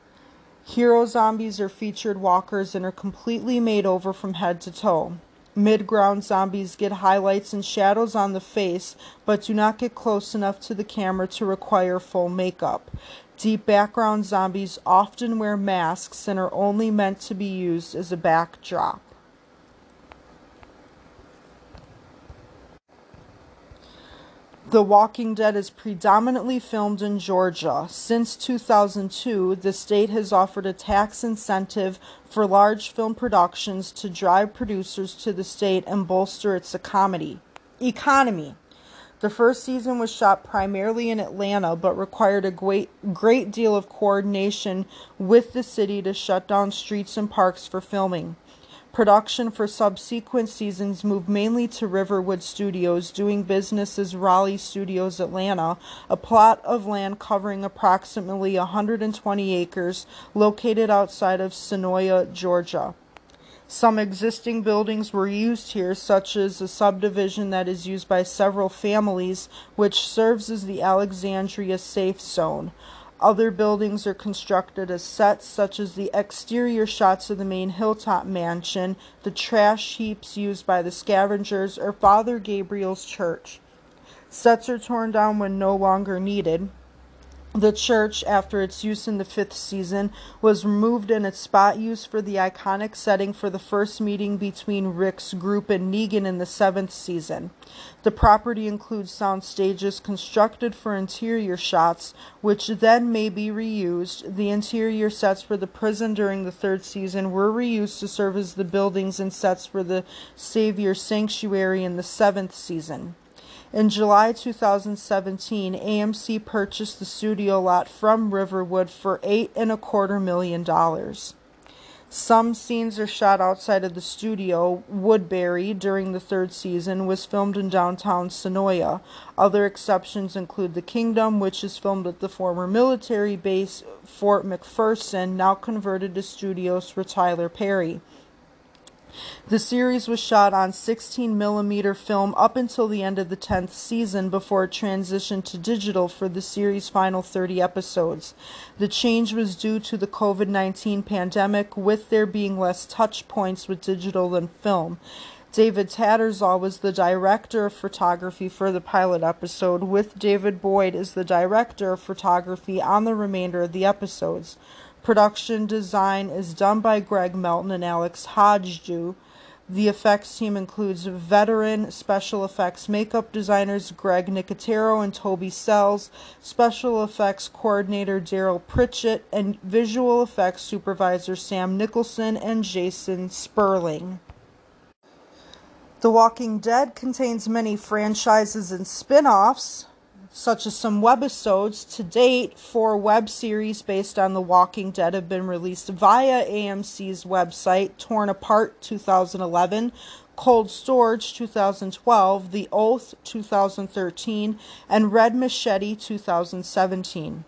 Hero zombies are featured walkers and are completely made over from head to toe. Mid-ground zombies get highlights and shadows on the face, but do not get close enough to the camera to require full makeup. Deep background zombies often wear masks and are only meant to be used as a backdrop. The Walking Dead is predominantly filmed in Georgia. Since two thousand two, the state has offered a tax incentive for large film productions to drive producers to the state and bolster its economy. Economy. The first season was shot primarily in Atlanta, but required a great, great deal of coordination with the city to shut down streets and parks for filming. Production for subsequent seasons moved mainly to Riverwood Studios, doing business as Raleigh Studios Atlanta, a plot of land covering approximately one hundred twenty acres located outside of Sonoya, Georgia. Some existing buildings were used here, such as a subdivision that is used by several families, which serves as the Alexandria Safe Zone. Other buildings are constructed as sets, such as the exterior shots of the main Hilltop Mansion, the trash heaps used by the scavengers, or Father Gabriel's church. Sets are torn down when no longer needed. The church, after its use in the fifth season, was removed and its spot used for the iconic setting for the first meeting between Rick's group and Negan in the seventh season. The property includes sound stages constructed for interior shots, which then may be reused. The interior sets for the prison during the third season were reused to serve as the buildings and sets for the Savior Sanctuary in the seventh season. In July two thousand seventeen, A M C purchased the studio lot from Riverwood for eight and a quarter million dollars. Some scenes are shot outside of the studio. Woodbury, during the third season, was filmed in downtown Sonoya. Other exceptions include The Kingdom, which is filmed at the former military base Fort McPherson, now converted to studios for Tyler Perry. The series was shot on sixteen millimeter film up until the end of the tenth season before it transitioned to digital for the series' final thirty episodes. The change was due to the COVID nineteen pandemic, with there being less touch points with digital than film. David Tattersall was the director of photography for the pilot episode, with David Boyd as the director of photography on the remainder of the episodes. Production design is done by Greg Melton and Alex Hodgedew. The effects team includes veteran special effects makeup designers Greg Nicotero and Toby Sells, special effects coordinator Daryl Pritchett, and visual effects supervisor Sam Nicholson and Jason Sperling. The Walking Dead contains many franchises and spin-offs, such as some webisodes. To date, four web series based on The Walking Dead have been released via A M C's website: Torn Apart two thousand eleven, Cold Storage two thousand twelve, The Oath two thousand thirteen, and Red Machete two thousand seventeen.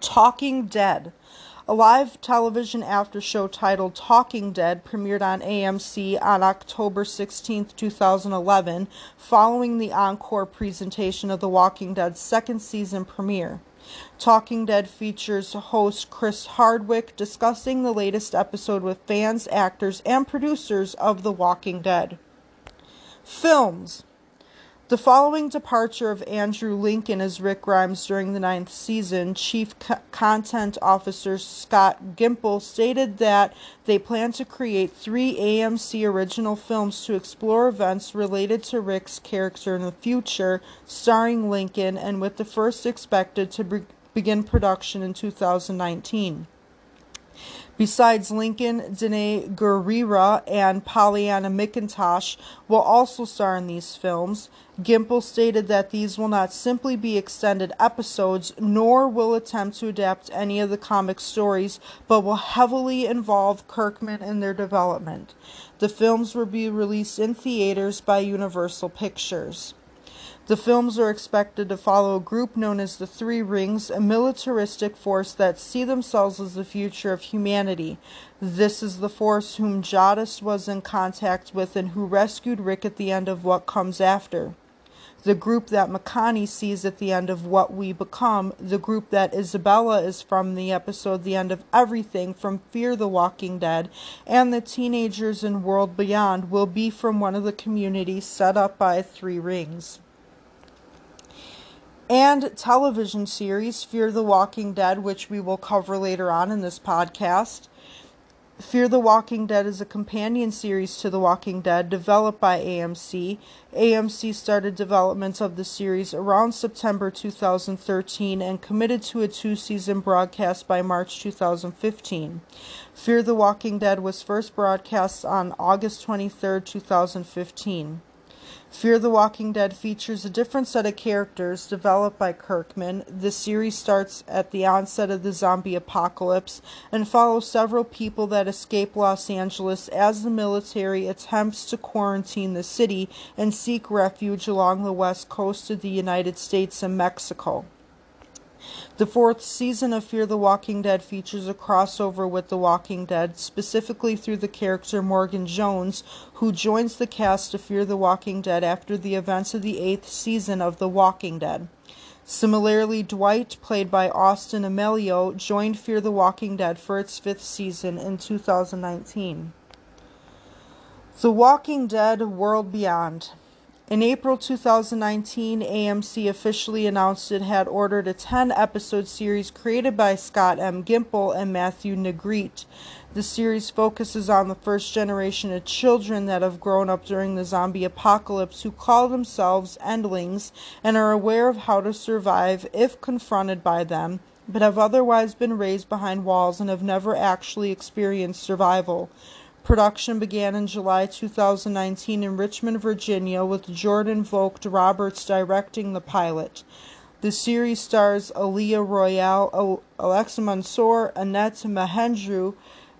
Talking Dead. A live television after show titled Talking Dead premiered on A M C on October sixteenth, two thousand eleven, following the encore presentation of The Walking Dead's second season premiere. Talking Dead features host Chris Hardwick discussing the latest episode with fans, actors, and producers of The Walking Dead. Films. The following departure of Andrew Lincoln as Rick Grimes during the ninth season, Chief C- Content Officer Scott Gimple stated that they plan to create three A M C original films to explore events related to Rick's character in the future, starring Lincoln, and with the first expected to be- begin production in two thousand nineteen. Besides Lincoln, Danae Gurira and Pollyanna McIntosh will also star in these films. Gimple stated that these will not simply be extended episodes, nor will attempt to adapt any of the comic stories, but will heavily involve Kirkman in their development. The films will be released in theaters by Universal Pictures. The films are expected to follow a group known as the Three Rings, a militaristic force that see themselves as the future of humanity. This is the force whom Jadis was in contact with and who rescued Rick at the end of What Comes After. The group that Makani sees at the end of What We Become. The group that Isabella is from the episode The End of Everything from Fear the Walking Dead. And the teenagers in World Beyond will be from one of the communities set up by Three Rings. And television series Fear the Walking Dead, which we will cover later on in this podcast. Fear the Walking Dead is a companion series to The Walking Dead developed by A M C. A M C started development of the series around September two thousand thirteen and committed to a two-season broadcast by March two thousand fifteen. Fear the Walking Dead was first broadcast on August twenty-third, two thousand fifteen. Fear the Walking Dead features a different set of characters developed by Kirkman. The series starts at the onset of the zombie apocalypse and follows several people that escape Los Angeles as the military attempts to quarantine the city and seek refuge along the west coast of the United States and Mexico. The fourth season of Fear the Walking Dead features a crossover with The Walking Dead, specifically through the character Morgan Jones, who joins the cast of Fear the Walking Dead after the events of the eighth season of The Walking Dead. Similarly, Dwight, played by Austin Amelio, joined Fear the Walking Dead for its fifth season in two thousand nineteen. The Walking Dead: World Beyond. In April two thousand nineteen, A M C officially announced it had ordered a ten-episode series created by Scott M. Gimple and Matthew Negrete. The series focuses on the first generation of children that have grown up during the zombie apocalypse who call themselves Endlings and are aware of how to survive if confronted by them, but have otherwise been raised behind walls and have never actually experienced survival. Production began in July two thousand nineteen in Richmond, Virginia, with Jordan Vogt Roberts directing the pilot. The series stars Aaliyah Royale, Alexa Mansour, Annette Mahendru,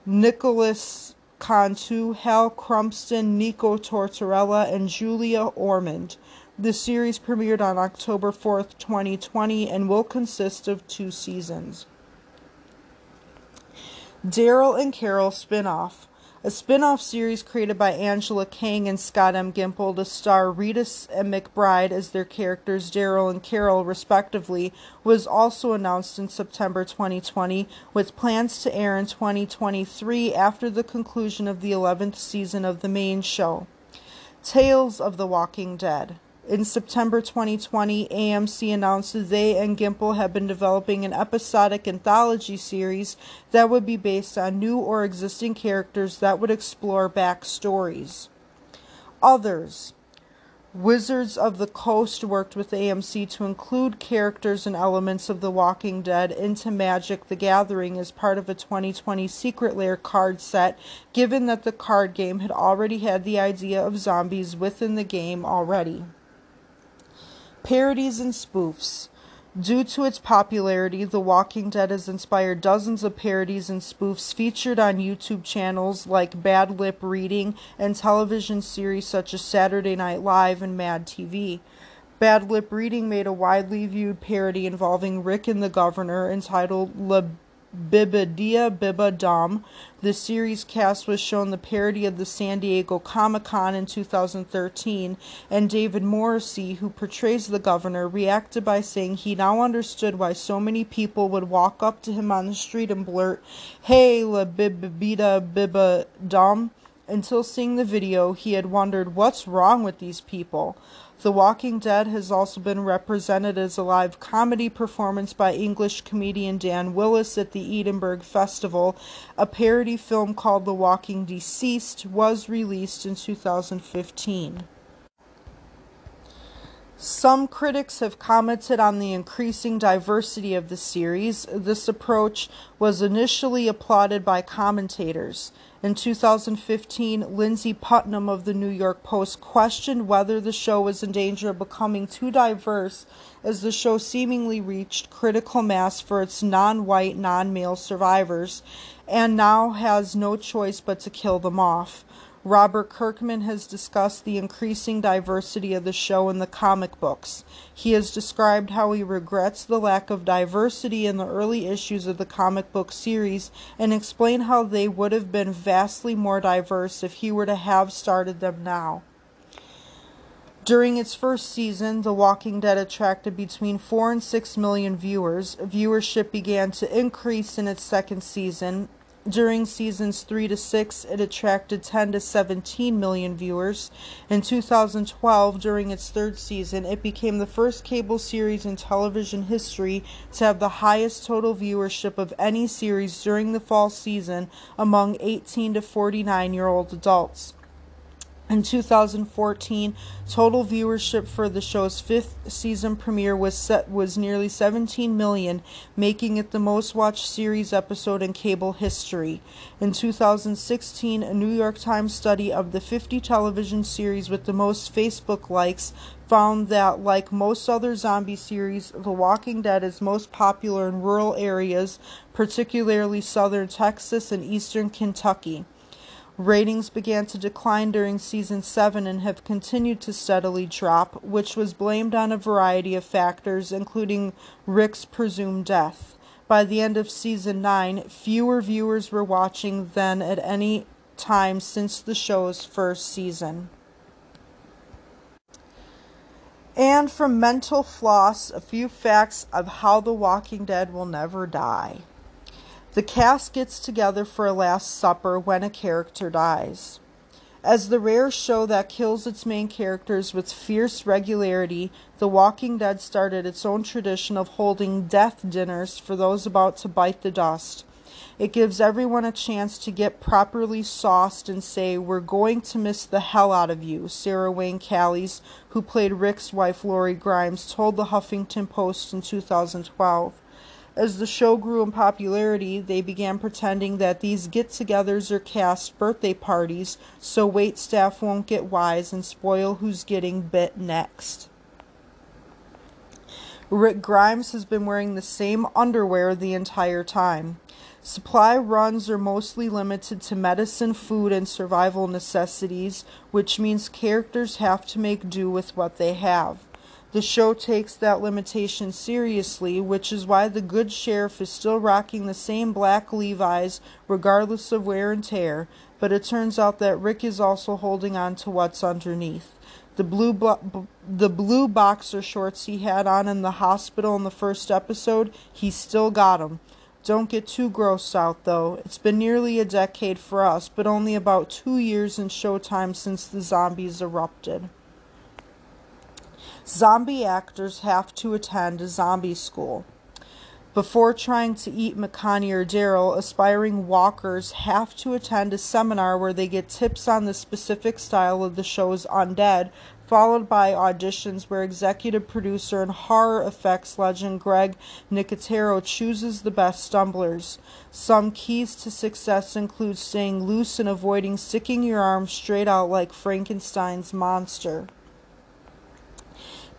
Nicholas Cantu, Hal Crumpston, Nico Tortorella, and Julia Ormond. The series premiered on October fourth, twenty twenty, and will consist of two seasons. Daryl and Carol Spinoff. A spin-off series created by Angela Kang and Scott M. Gimple to star Reedus and McBride as their characters Daryl and Carol, respectively, was also announced in September twenty twenty, with plans to air in twenty twenty-three after the conclusion of the eleventh season of the main show. Tales of the Walking Dead. In September twenty twenty, A M C announced that they and Gimple had been developing an episodic anthology series that would be based on new or existing characters that would explore backstories. Others. Wizards of the Coast worked with A M C to include characters and elements of The Walking Dead into Magic the Gathering as part of a twenty twenty Secret Lair card set, given that the card game had already had the idea of zombies within the game already. Parodies and spoofs. Due to its popularity, The Walking Dead has inspired dozens of parodies and spoofs featured on YouTube channels like Bad Lip Reading and television series such as Saturday Night Live and Mad T V. Bad Lip Reading made a widely viewed parody involving Rick and the Governor entitled La Bibadia Biba Dum. The series cast was shown the parody of the San Diego Comic-Con in two thousand thirteen, and David Morrissey, who portrays the governor, reacted by saying he now understood why so many people would walk up to him on the street and blurt, "Hey, la bibida biba dum." Until seeing the video, he had wondered, what's wrong with these people? The Walking Dead has also been represented as a live comedy performance by English comedian Dan Willis at the Edinburgh Festival. A parody film called The Walking Deceased was released in two thousand fifteen. Some critics have commented on the increasing diversity of the series. This approach was initially applauded by commentators. In two thousand fifteen, Lindsay Putnam of the New York Post questioned whether the show was in danger of becoming too diverse, as the show seemingly reached critical mass for its non-white, non-male survivors, and now has no choice but to kill them off. Robert Kirkman has discussed the increasing diversity of the show in the comic books. He has described how he regrets the lack of diversity in the early issues of the comic book series and explained how they would have been vastly more diverse if he were to have started them now. During its first season, The Walking Dead attracted between four and six million viewers. Viewership began to increase in its second season. During seasons three to six, it attracted ten to seventeen million viewers. In two thousand twelve, during its third season, it became the first cable series in television history to have the highest total viewership of any series during the fall season among eighteen to forty-nine-year-old adults. In two thousand fourteen, total viewership for the show's fifth season premiere was set was nearly seventeen million, making it the most-watched series episode in cable history. In two thousand sixteen, a New York Times study of the fifty television series with the most Facebook likes found that, like most other zombie series, The Walking Dead is most popular in rural areas, particularly southern Texas and eastern Kentucky. Ratings began to decline during season seven and have continued to steadily drop, which was blamed on a variety of factors, including Rick's presumed death. By the end of season nine, fewer viewers were watching than at any time since the show's first season. And from Mental Floss, a few facts of how The Walking Dead will never die. The cast gets together for a last supper when a character dies. As the rare show that kills its main characters with fierce regularity, The Walking Dead started its own tradition of holding death dinners for those about to bite the dust. It gives everyone a chance to get properly sauced and say, "We're going to miss the hell out of you," Sarah Wayne Callies, who played Rick's wife Lori Grimes, told the Huffington Post in two thousand twelve. As the show grew in popularity, they began pretending that these get-togethers are cast birthday parties, so wait staff won't get wise and spoil who's getting bit next. Rick Grimes has been wearing the same underwear the entire time. Supply runs are mostly limited to medicine, food, and survival necessities, which means characters have to make do with what they have. The show takes that limitation seriously, which is why the good sheriff is still rocking the same black Levi's regardless of wear and tear, but it turns out that Rick is also holding on to what's underneath. The blue, blo- the blue boxer shorts he had on in the hospital in the first episode, he still got them. Don't get too grossed out, though. It's been nearly a decade for us, but only about two years in showtime since the zombies erupted. Zombie actors have to attend a zombie school. Before trying to eat McConaughey or Daryl, aspiring walkers have to attend a seminar where they get tips on the specific style of the show's undead, followed by auditions where executive producer and horror effects legend Greg Nicotero chooses the best stumblers. Some keys to success include staying loose and avoiding sticking your arm straight out like Frankenstein's monster.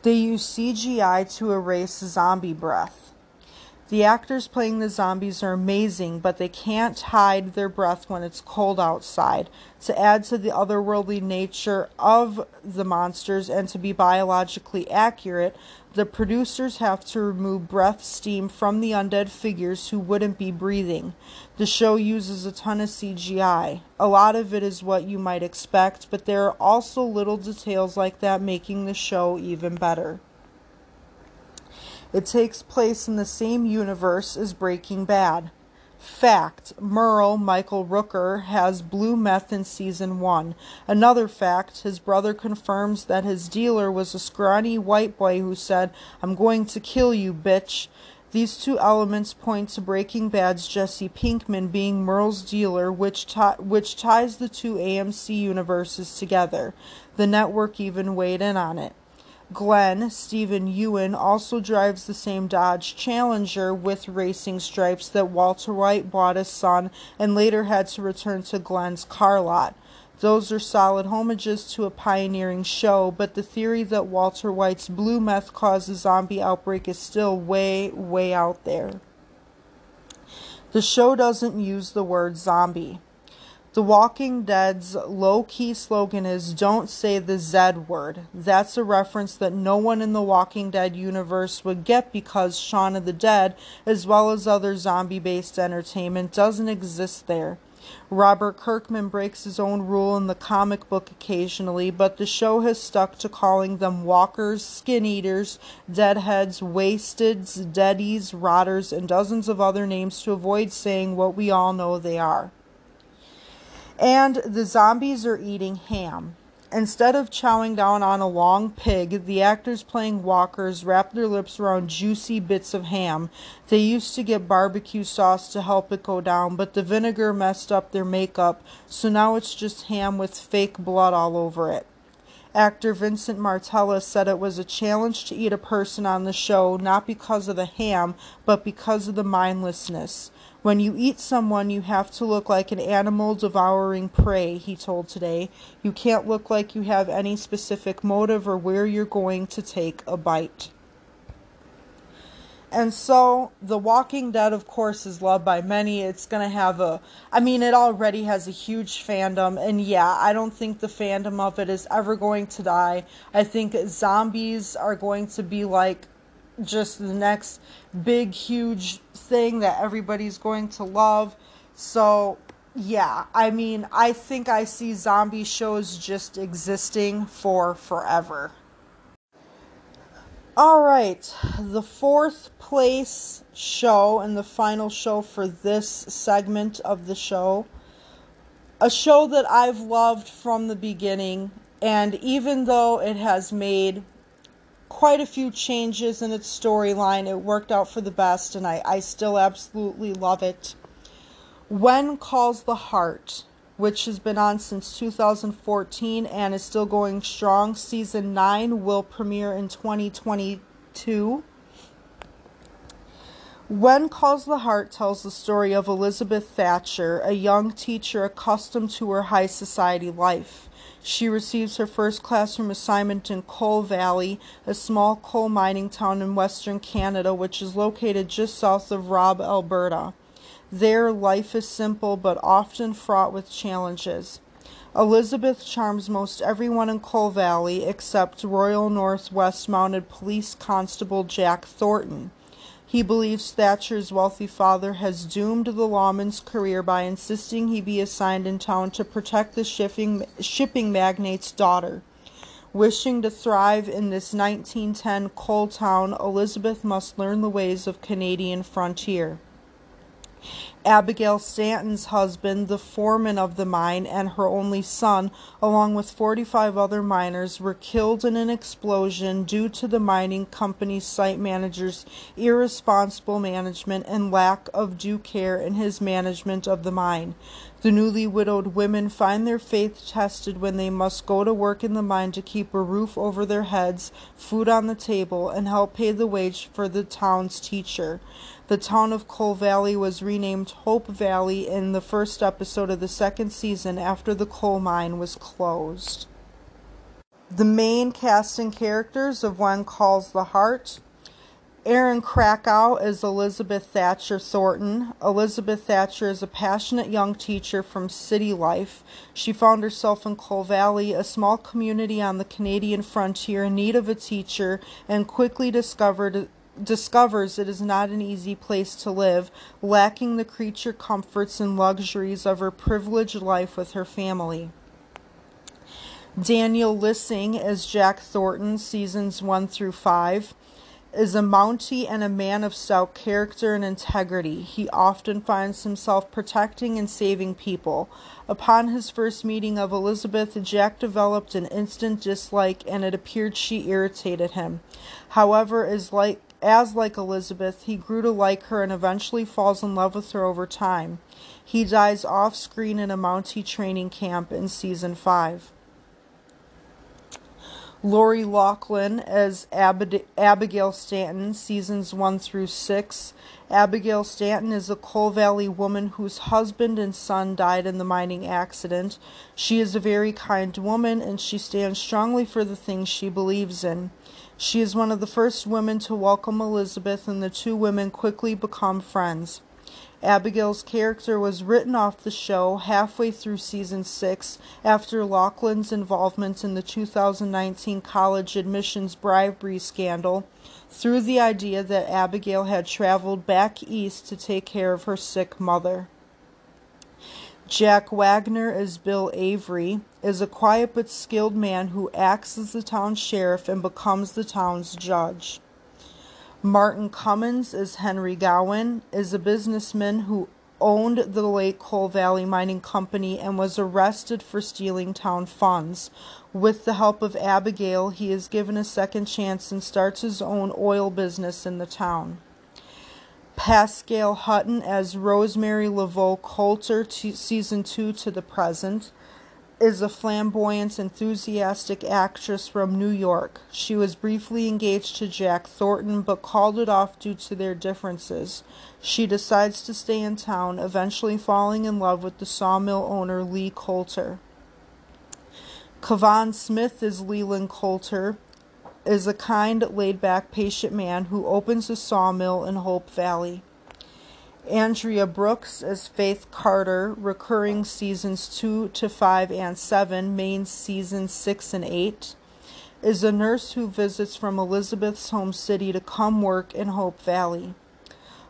They use C G I to erase zombie breath. The actors playing the zombies are amazing, but they can't hide their breath when it's cold outside. To add to the otherworldly nature of the monsters and to be biologically accurate, the producers have to remove breath steam from the undead figures who wouldn't be breathing. The show uses a ton of C G I. A lot of it is what you might expect, but there are also little details like that making the show even better. It takes place in the same universe as Breaking Bad. Fact, Merle, Michael Rooker, has blue meth in season one. Another fact, his brother confirms that his dealer was a scrawny white boy who said, "I'm going to kill you, bitch." These two elements point to Breaking Bad's Jesse Pinkman being Merle's dealer, which t- which ties the two A M C universes together. The network even weighed in on it. Glenn, Stephen Ewan, also drives the same Dodge Challenger with racing stripes that Walter White bought his son and later had to return to Glenn's car lot. Those are solid homages to a pioneering show, but the theory that Walter White's blue meth caused a zombie outbreak is still way, way out there. The show doesn't use the word zombie. The Walking Dead's low-key slogan is, "Don't say the Z word." That's a reference that no one in the Walking Dead universe would get because Shaun of the Dead, as well as other zombie-based entertainment, doesn't exist there. Robert Kirkman breaks his own rule in the comic book occasionally, but the show has stuck to calling them walkers, skin-eaters, deadheads, wasteds, deadies, rotters, and dozens of other names to avoid saying what we all know they are. And the zombies are eating ham. Instead of chowing down on a long pig, the actors playing walkers wrapped their lips around juicy bits of ham. They used to get barbecue sauce to help it go down, but the vinegar messed up their makeup, so now it's just ham with fake blood all over it. Actor Vincent Martella said it was a challenge to eat a person on the show, not because of the ham, but because of the mindlessness. When you eat someone, you have to look like an animal devouring prey, he told Today. You can't look like you have any specific motive or where you're going to take a bite. And so, The Walking Dead, of course, is loved by many. It's going to have a... I mean, it already has a huge fandom. And yeah, I don't think the fandom of it is ever going to die. I think zombies are going to be like just the next big, huge thing that everybody's going to love. So, yeah. I mean, I think I see zombie shows just existing for forever. All right, the fourth place show and the final show for this segment of the show, a show that I've loved from the beginning, and even though it has made quite a few changes in its storyline, it worked out for the best, and I, I still absolutely love it. When Calls the Heart, which has been on since two thousand fourteen and is still going strong. Season nine will premiere in twenty twenty-two. When Calls the Heart tells the story of Elizabeth Thatcher, a young teacher accustomed to her high society life. She receives her first classroom assignment in Coal Valley, a small coal mining town in western Canada, which is located just south of Robb, Alberta. There, life is simple but often fraught with challenges. Elizabeth charms most everyone in Coal Valley except Royal Northwest Mounted Police Constable Jack Thornton. He believes Thatcher's wealthy father has doomed the lawman's career by insisting he be assigned in town to protect the shipping, shipping magnate's daughter. Wishing to thrive in this nineteen ten coal town, Elizabeth must learn the ways of Canadian frontier. Abigail Stanton's husband, the foreman of the mine, and her only son, along with forty-five other miners, were killed in an explosion due to the mining company's site manager's irresponsible management and lack of due care in his management of the mine. The newly widowed women find their faith tested when they must go to work in the mine to keep a roof over their heads, food on the table, and help pay the wage for the town's teacher. The town of Coal Valley was renamed Hope Valley in the first episode of the second season after the coal mine was closed. The main cast and characters of When Calls the Heart: Erin Krakow is Elizabeth Thatcher Thornton. Elizabeth Thatcher is a passionate young teacher from city life. She found herself in Coal Valley, a small community on the Canadian frontier in need of a teacher, and quickly discovered discovers it is not an easy place to live, lacking the creature comforts and luxuries of her privileged life with her family. Daniel Lissing as Jack Thornton, seasons one through five, is a Mountie and a man of stout character and integrity. He often finds himself protecting and saving people. Upon his first meeting of Elizabeth, Jack developed an instant dislike, and it appeared she irritated him. However, is like As like Elizabeth, he grew to like her and eventually falls in love with her over time. He dies off-screen in a Mountie training camp in Season five. Lori Loughlin as Ab- Abigail Stanton, Seasons one through six. Abigail Stanton is a Coal Valley woman whose husband and son died in the mining accident. She is a very kind woman, and she stands strongly for the things she believes in. She is one of the first women to welcome Elizabeth, and the two women quickly become friends. Abigail's character was written off the show halfway through season six after Loughlin's involvement in the two thousand nineteen college admissions bribery scandal, through the idea that Abigail had traveled back east to take care of her sick mother. Jack Wagner as Bill Avery is a quiet but skilled man who acts as the town sheriff and becomes the town's judge. Martin Cummins as Henry Gowan is a businessman who owned the Lake Coal Valley Mining Company and was arrested for stealing town funds. With the help of Abigail, he is given a second chance and starts his own oil business in the town. Pascal Hutton as Rosemary Laveau Coulter, season two to the present, is a flamboyant, enthusiastic actress from New York. She was briefly engaged to Jack Thornton, but called it off due to their differences. She decides to stay in town, eventually falling in love with the sawmill owner Lee Coulter. Kevon Smith as Leland Coulter, is a kind, laid-back, patient man who opens a sawmill in Hope Valley. Andrea Brooks as Faith Carter, recurring seasons two to five and seven, main seasons six and eight, is a nurse who visits from Elizabeth's home city to come work in Hope Valley.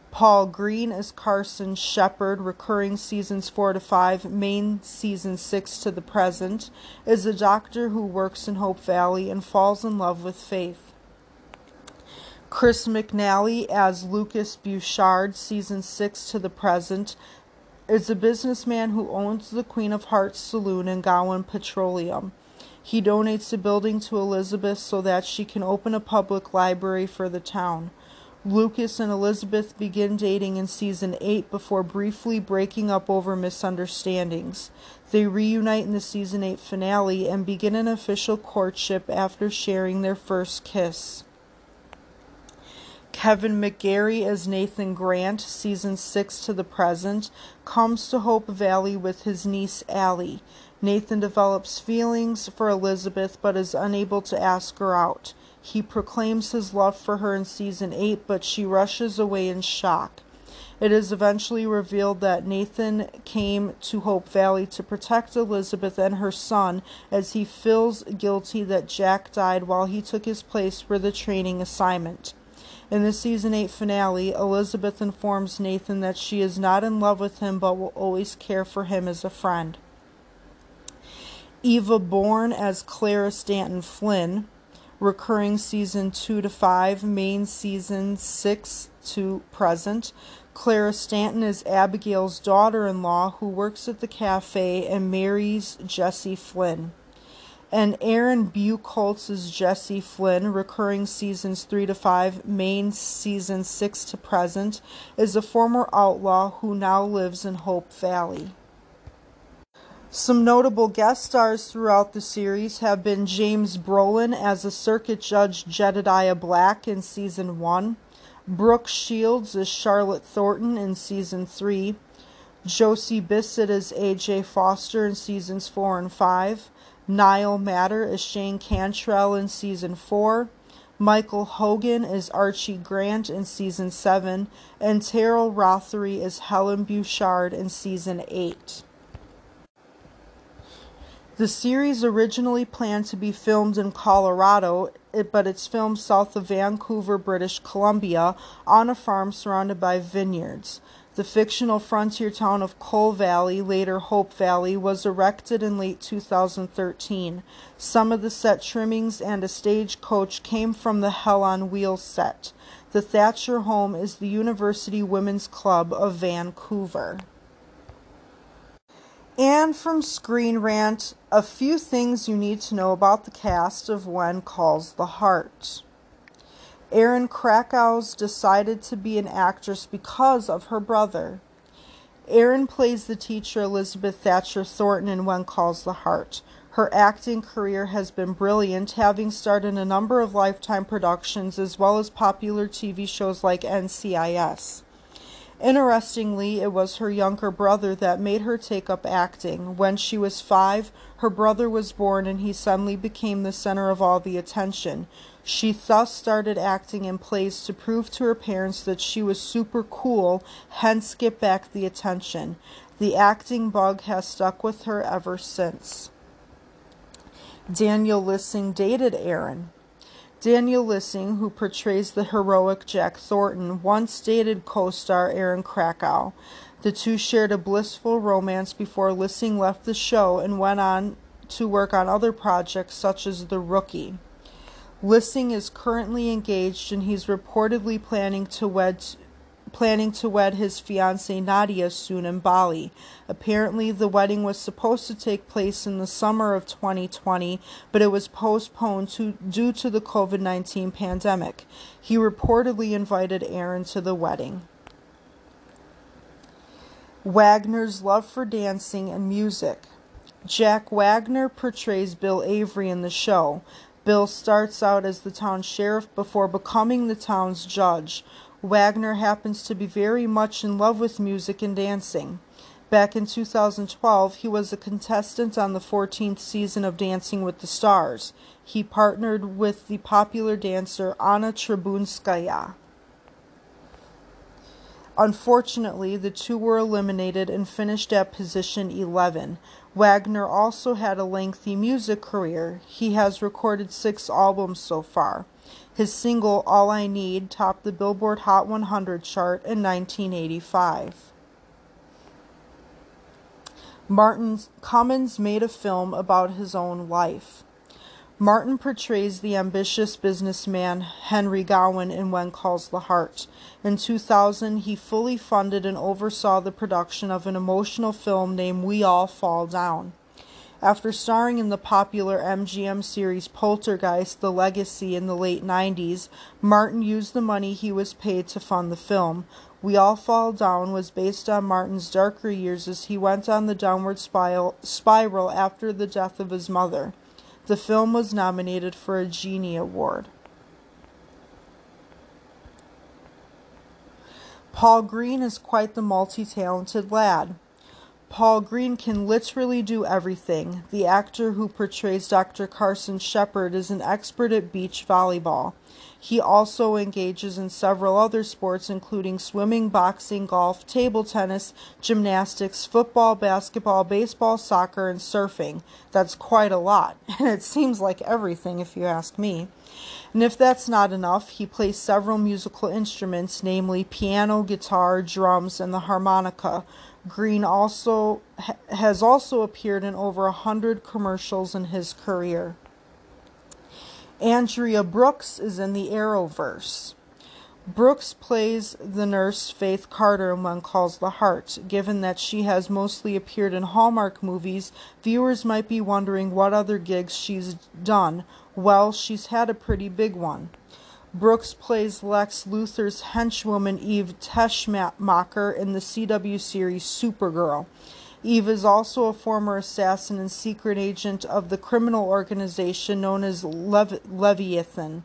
Paul Green as Carson Shepherd, recurring seasons four to five, main season six to the present, is a doctor who works in Hope Valley and falls in love with Faith. Chris McNally as Lucas Bouchard, season six to the present, is a businessman who owns the Queen of Hearts Saloon in Gowan Petroleum. He donates the building to Elizabeth so that she can open a public library for the town. Lucas and Elizabeth begin dating in season eight before briefly breaking up over misunderstandings. They reunite in the season eight finale and begin an official courtship after sharing their first kiss. Kevin McGarry as Nathan Grant, season six to the present, comes to Hope Valley with his niece Allie. Nathan develops feelings for Elizabeth but is unable to ask her out. He proclaims his love for her in season eight, but she rushes away in shock. It is eventually revealed that Nathan came to Hope Valley to protect Elizabeth and her son as he feels guilty that Jack died while he took his place for the training assignment. In the season eight finale, Elizabeth informs Nathan that she is not in love with him but will always care for him as a friend. Eva Bourne as Clara Stanton Flynn, recurring season two to five, main season six to present. Clara Stanton is Abigail's daughter-in-law who works at the cafe and marries Jesse Flynn. And Aaron Buchholz is Jesse Flynn, recurring seasons three to five, main season six to present, is a former outlaw who now lives in Hope Valley. Some notable guest stars throughout the series have been James Brolin as a circuit judge Jedediah Black in season one, Brooke Shields as Charlotte Thornton in season three, Josie Bissett as A J. Foster in seasons four and five, Niall Matter as Shane Cantrell in season four, Michael Hogan as Archie Grant in season seven, and Terrell Rothery as Helen Bouchard in season eight. The series originally planned to be filmed in Colorado, but it's filmed south of Vancouver, British Columbia, on a farm surrounded by vineyards. The fictional frontier town of Coal Valley, later Hope Valley, was erected in late two thousand thirteen. Some of the set trimmings and a stagecoach came from the Hell on Wheels set. The Thatcher home is the University Women's Club of Vancouver. And from Screen Rant, a few things you need to know about the cast of When Calls the Heart. Erin Krakau's decided to be an actress because of her brother. Erin plays the teacher Elizabeth Thatcher Thornton in When Calls the Heart. Her acting career has been brilliant, having starred in a number of Lifetime productions as well as popular T V shows like N C I S. Interestingly, it was her younger brother that made her take up acting. When she was five, her brother was born and he suddenly became the center of all the attention. She thus started acting in plays to prove to her parents that she was super cool, hence get back the attention. The acting bug has stuck with her ever since. Daniel Lissing dated Erin. Daniel Lissing, who portrays the heroic Jack Thornton, once dated co-star Erin Krakau. The two shared a blissful romance before Lissing left the show and went on to work on other projects such as The Rookie. Lissing is currently engaged and he's reportedly planning to wed planning to wed his fiancée Nadia soon in Bali. Apparently, the wedding was supposed to take place in the summer of twenty twenty, but it was postponed to, due to the COVID nineteen pandemic. He reportedly invited Aaron to the wedding. Wagner's love for dancing and music. Jack Wagner portrays Bill Avery in the show. Bill starts out as the town sheriff before becoming the town's judge. Wagner happens to be very much in love with music and dancing. Back in two thousand twelve, he was a contestant on the fourteenth season of Dancing with the Stars. He partnered with the popular dancer Anna Trebunskaya. Unfortunately, the two were eliminated and finished at position eleven. Wagner also had a lengthy music career. He has recorded six albums so far. His single, All I Need, topped the Billboard Hot one hundred chart in nineteen eighty-five. Martin Cummins made a film about his own life. Martin portrays the ambitious businessman Henry Gowan in When Calls the Heart. In two thousand, he fully funded and oversaw the production of an emotional film named We All Fall Down. After starring in the popular M G M series Poltergeist: The Legacy in the late nineties, Martin used the money he was paid to fund the film. We All Fall Down was based on Martin's darker years as he went on the downward spiral after the death of his mother. The film was nominated for a Genie Award. Paul Green is quite the multi-talented lad. Paul Green can literally do everything. The actor who portrays Doctor Carson Shepherd is an expert at beach volleyball. He also engages in several other sports, including swimming, boxing, golf, table tennis, gymnastics, football, basketball, baseball, soccer, and surfing. That's quite a lot, and it seems like everything if you ask me. And if that's not enough, he plays several musical instruments, namely piano, guitar, drums, and the harmonica. Green also ha- has also appeared in over a hundred commercials in his career. Andrea Brooks is in the Arrowverse. Brooks plays the nurse Faith Carter in One Calls the Heart. Given that she has mostly appeared in Hallmark movies, viewers might be wondering what other gigs she's done. Well, she's had a pretty big one. Brooks plays Lex Luthor's henchwoman Eve Teschmacher in the C W series Supergirl. Eve is also a former assassin and secret agent of the criminal organization known as Lev- Leviathan.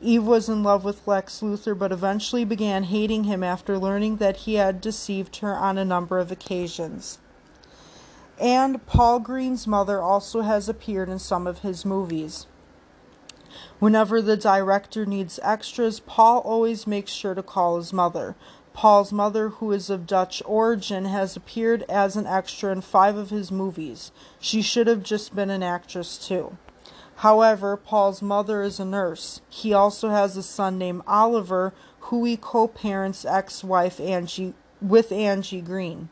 Eve was in love with Lex Luthor but eventually began hating him after learning that he had deceived her on a number of occasions. And Paul Green's mother also has appeared in some of his movies. Whenever the director needs extras, Paul always makes sure to call his mother. Paul's mother, who is of Dutch origin, has appeared as an extra in five of his movies. She should have just been an actress too. However, Paul's mother is a nurse. He also has a son named Oliver, who he co-parents ex-wife Angie with Angie Green.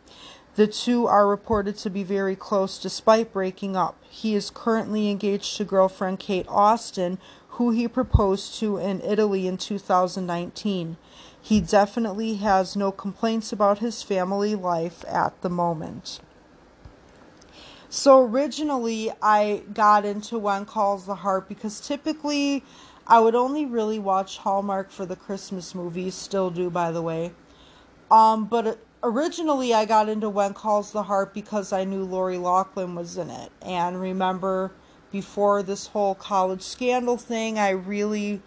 The two are reported to be very close despite breaking up. He is currently engaged to girlfriend Kate Austin, who he proposed to in Italy in two thousand nineteen. He definitely has no complaints about his family life at the moment. So originally I got into When Calls the Heart because typically I would only really watch Hallmark for the Christmas movies, still do by the way. Um, but it, Originally, I got into When Calls the Heart because I knew Lori Loughlin was in it. And remember, before this whole college scandal thing, I really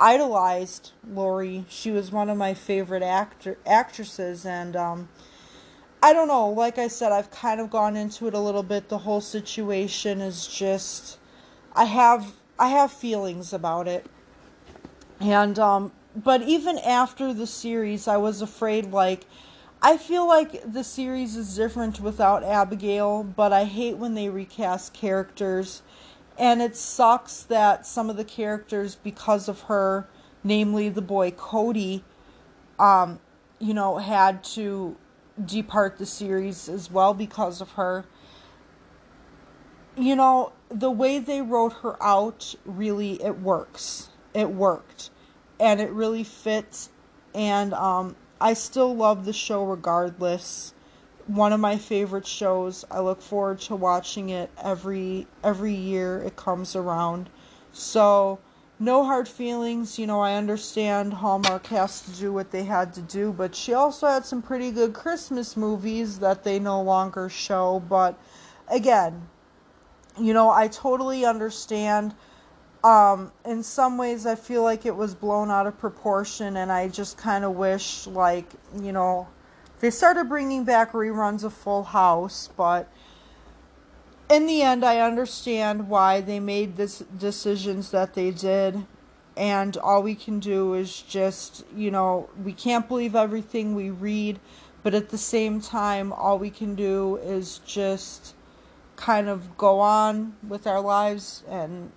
idolized Lori. She was one of my favorite actor actresses. And um, I don't know, like I said, I've kind of gone into it a little bit. The whole situation is just, I have, I have feelings about it. And, um, but even after the series, I was afraid, like, I feel like the series is different without Abigail, but I hate when they recast characters, and it sucks that some of the characters, because of her, namely the boy Cody, um, you know, had to depart the series as well because of her. You know, the way they wrote her out, really, it works. It worked, and it really fits, and um. I still love the show regardless. One of my favorite shows. I look forward to watching it every every year it comes around. So, no hard feelings. You know, I understand Hallmark has to do what they had to do, but she also had some pretty good Christmas movies that they no longer show. But again, you know, I totally understand. Um, in some ways, I feel like it was blown out of proportion, and I just kind of wish, like, you know, they started bringing back reruns of Full House, but in the end, I understand why they made this decisions that they did, and all we can do is just, you know, we can't believe everything we read, but at the same time, all we can do is just kind of go on with our lives, and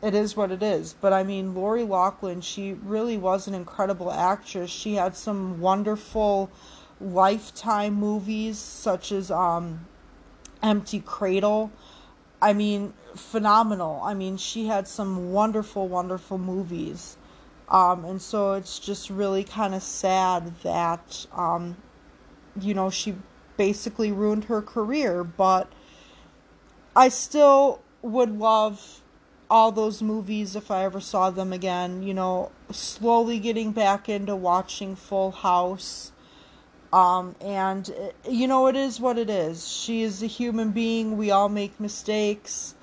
it is what it is. But I mean, Lori Loughlin, she really was an incredible actress. She had some wonderful Lifetime movies such as um Empty Cradle. I mean, phenomenal. I mean, she had some wonderful wonderful movies, um and so it's just really kind of sad that um you know, she basically ruined her career. But I still would love all those movies if I ever saw them again. You know, slowly getting back into watching Full House. Um, and, you know, it is what it is. She is a human being. We all make mistakes.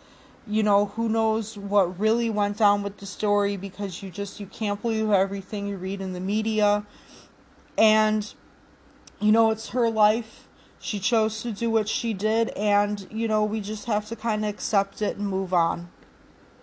You know, who knows what really went down with the story, because you just, you can't believe everything you read in the media. And, you know, it's her life. She chose to do what she did. And, you know, we just have to kind of accept it and move on.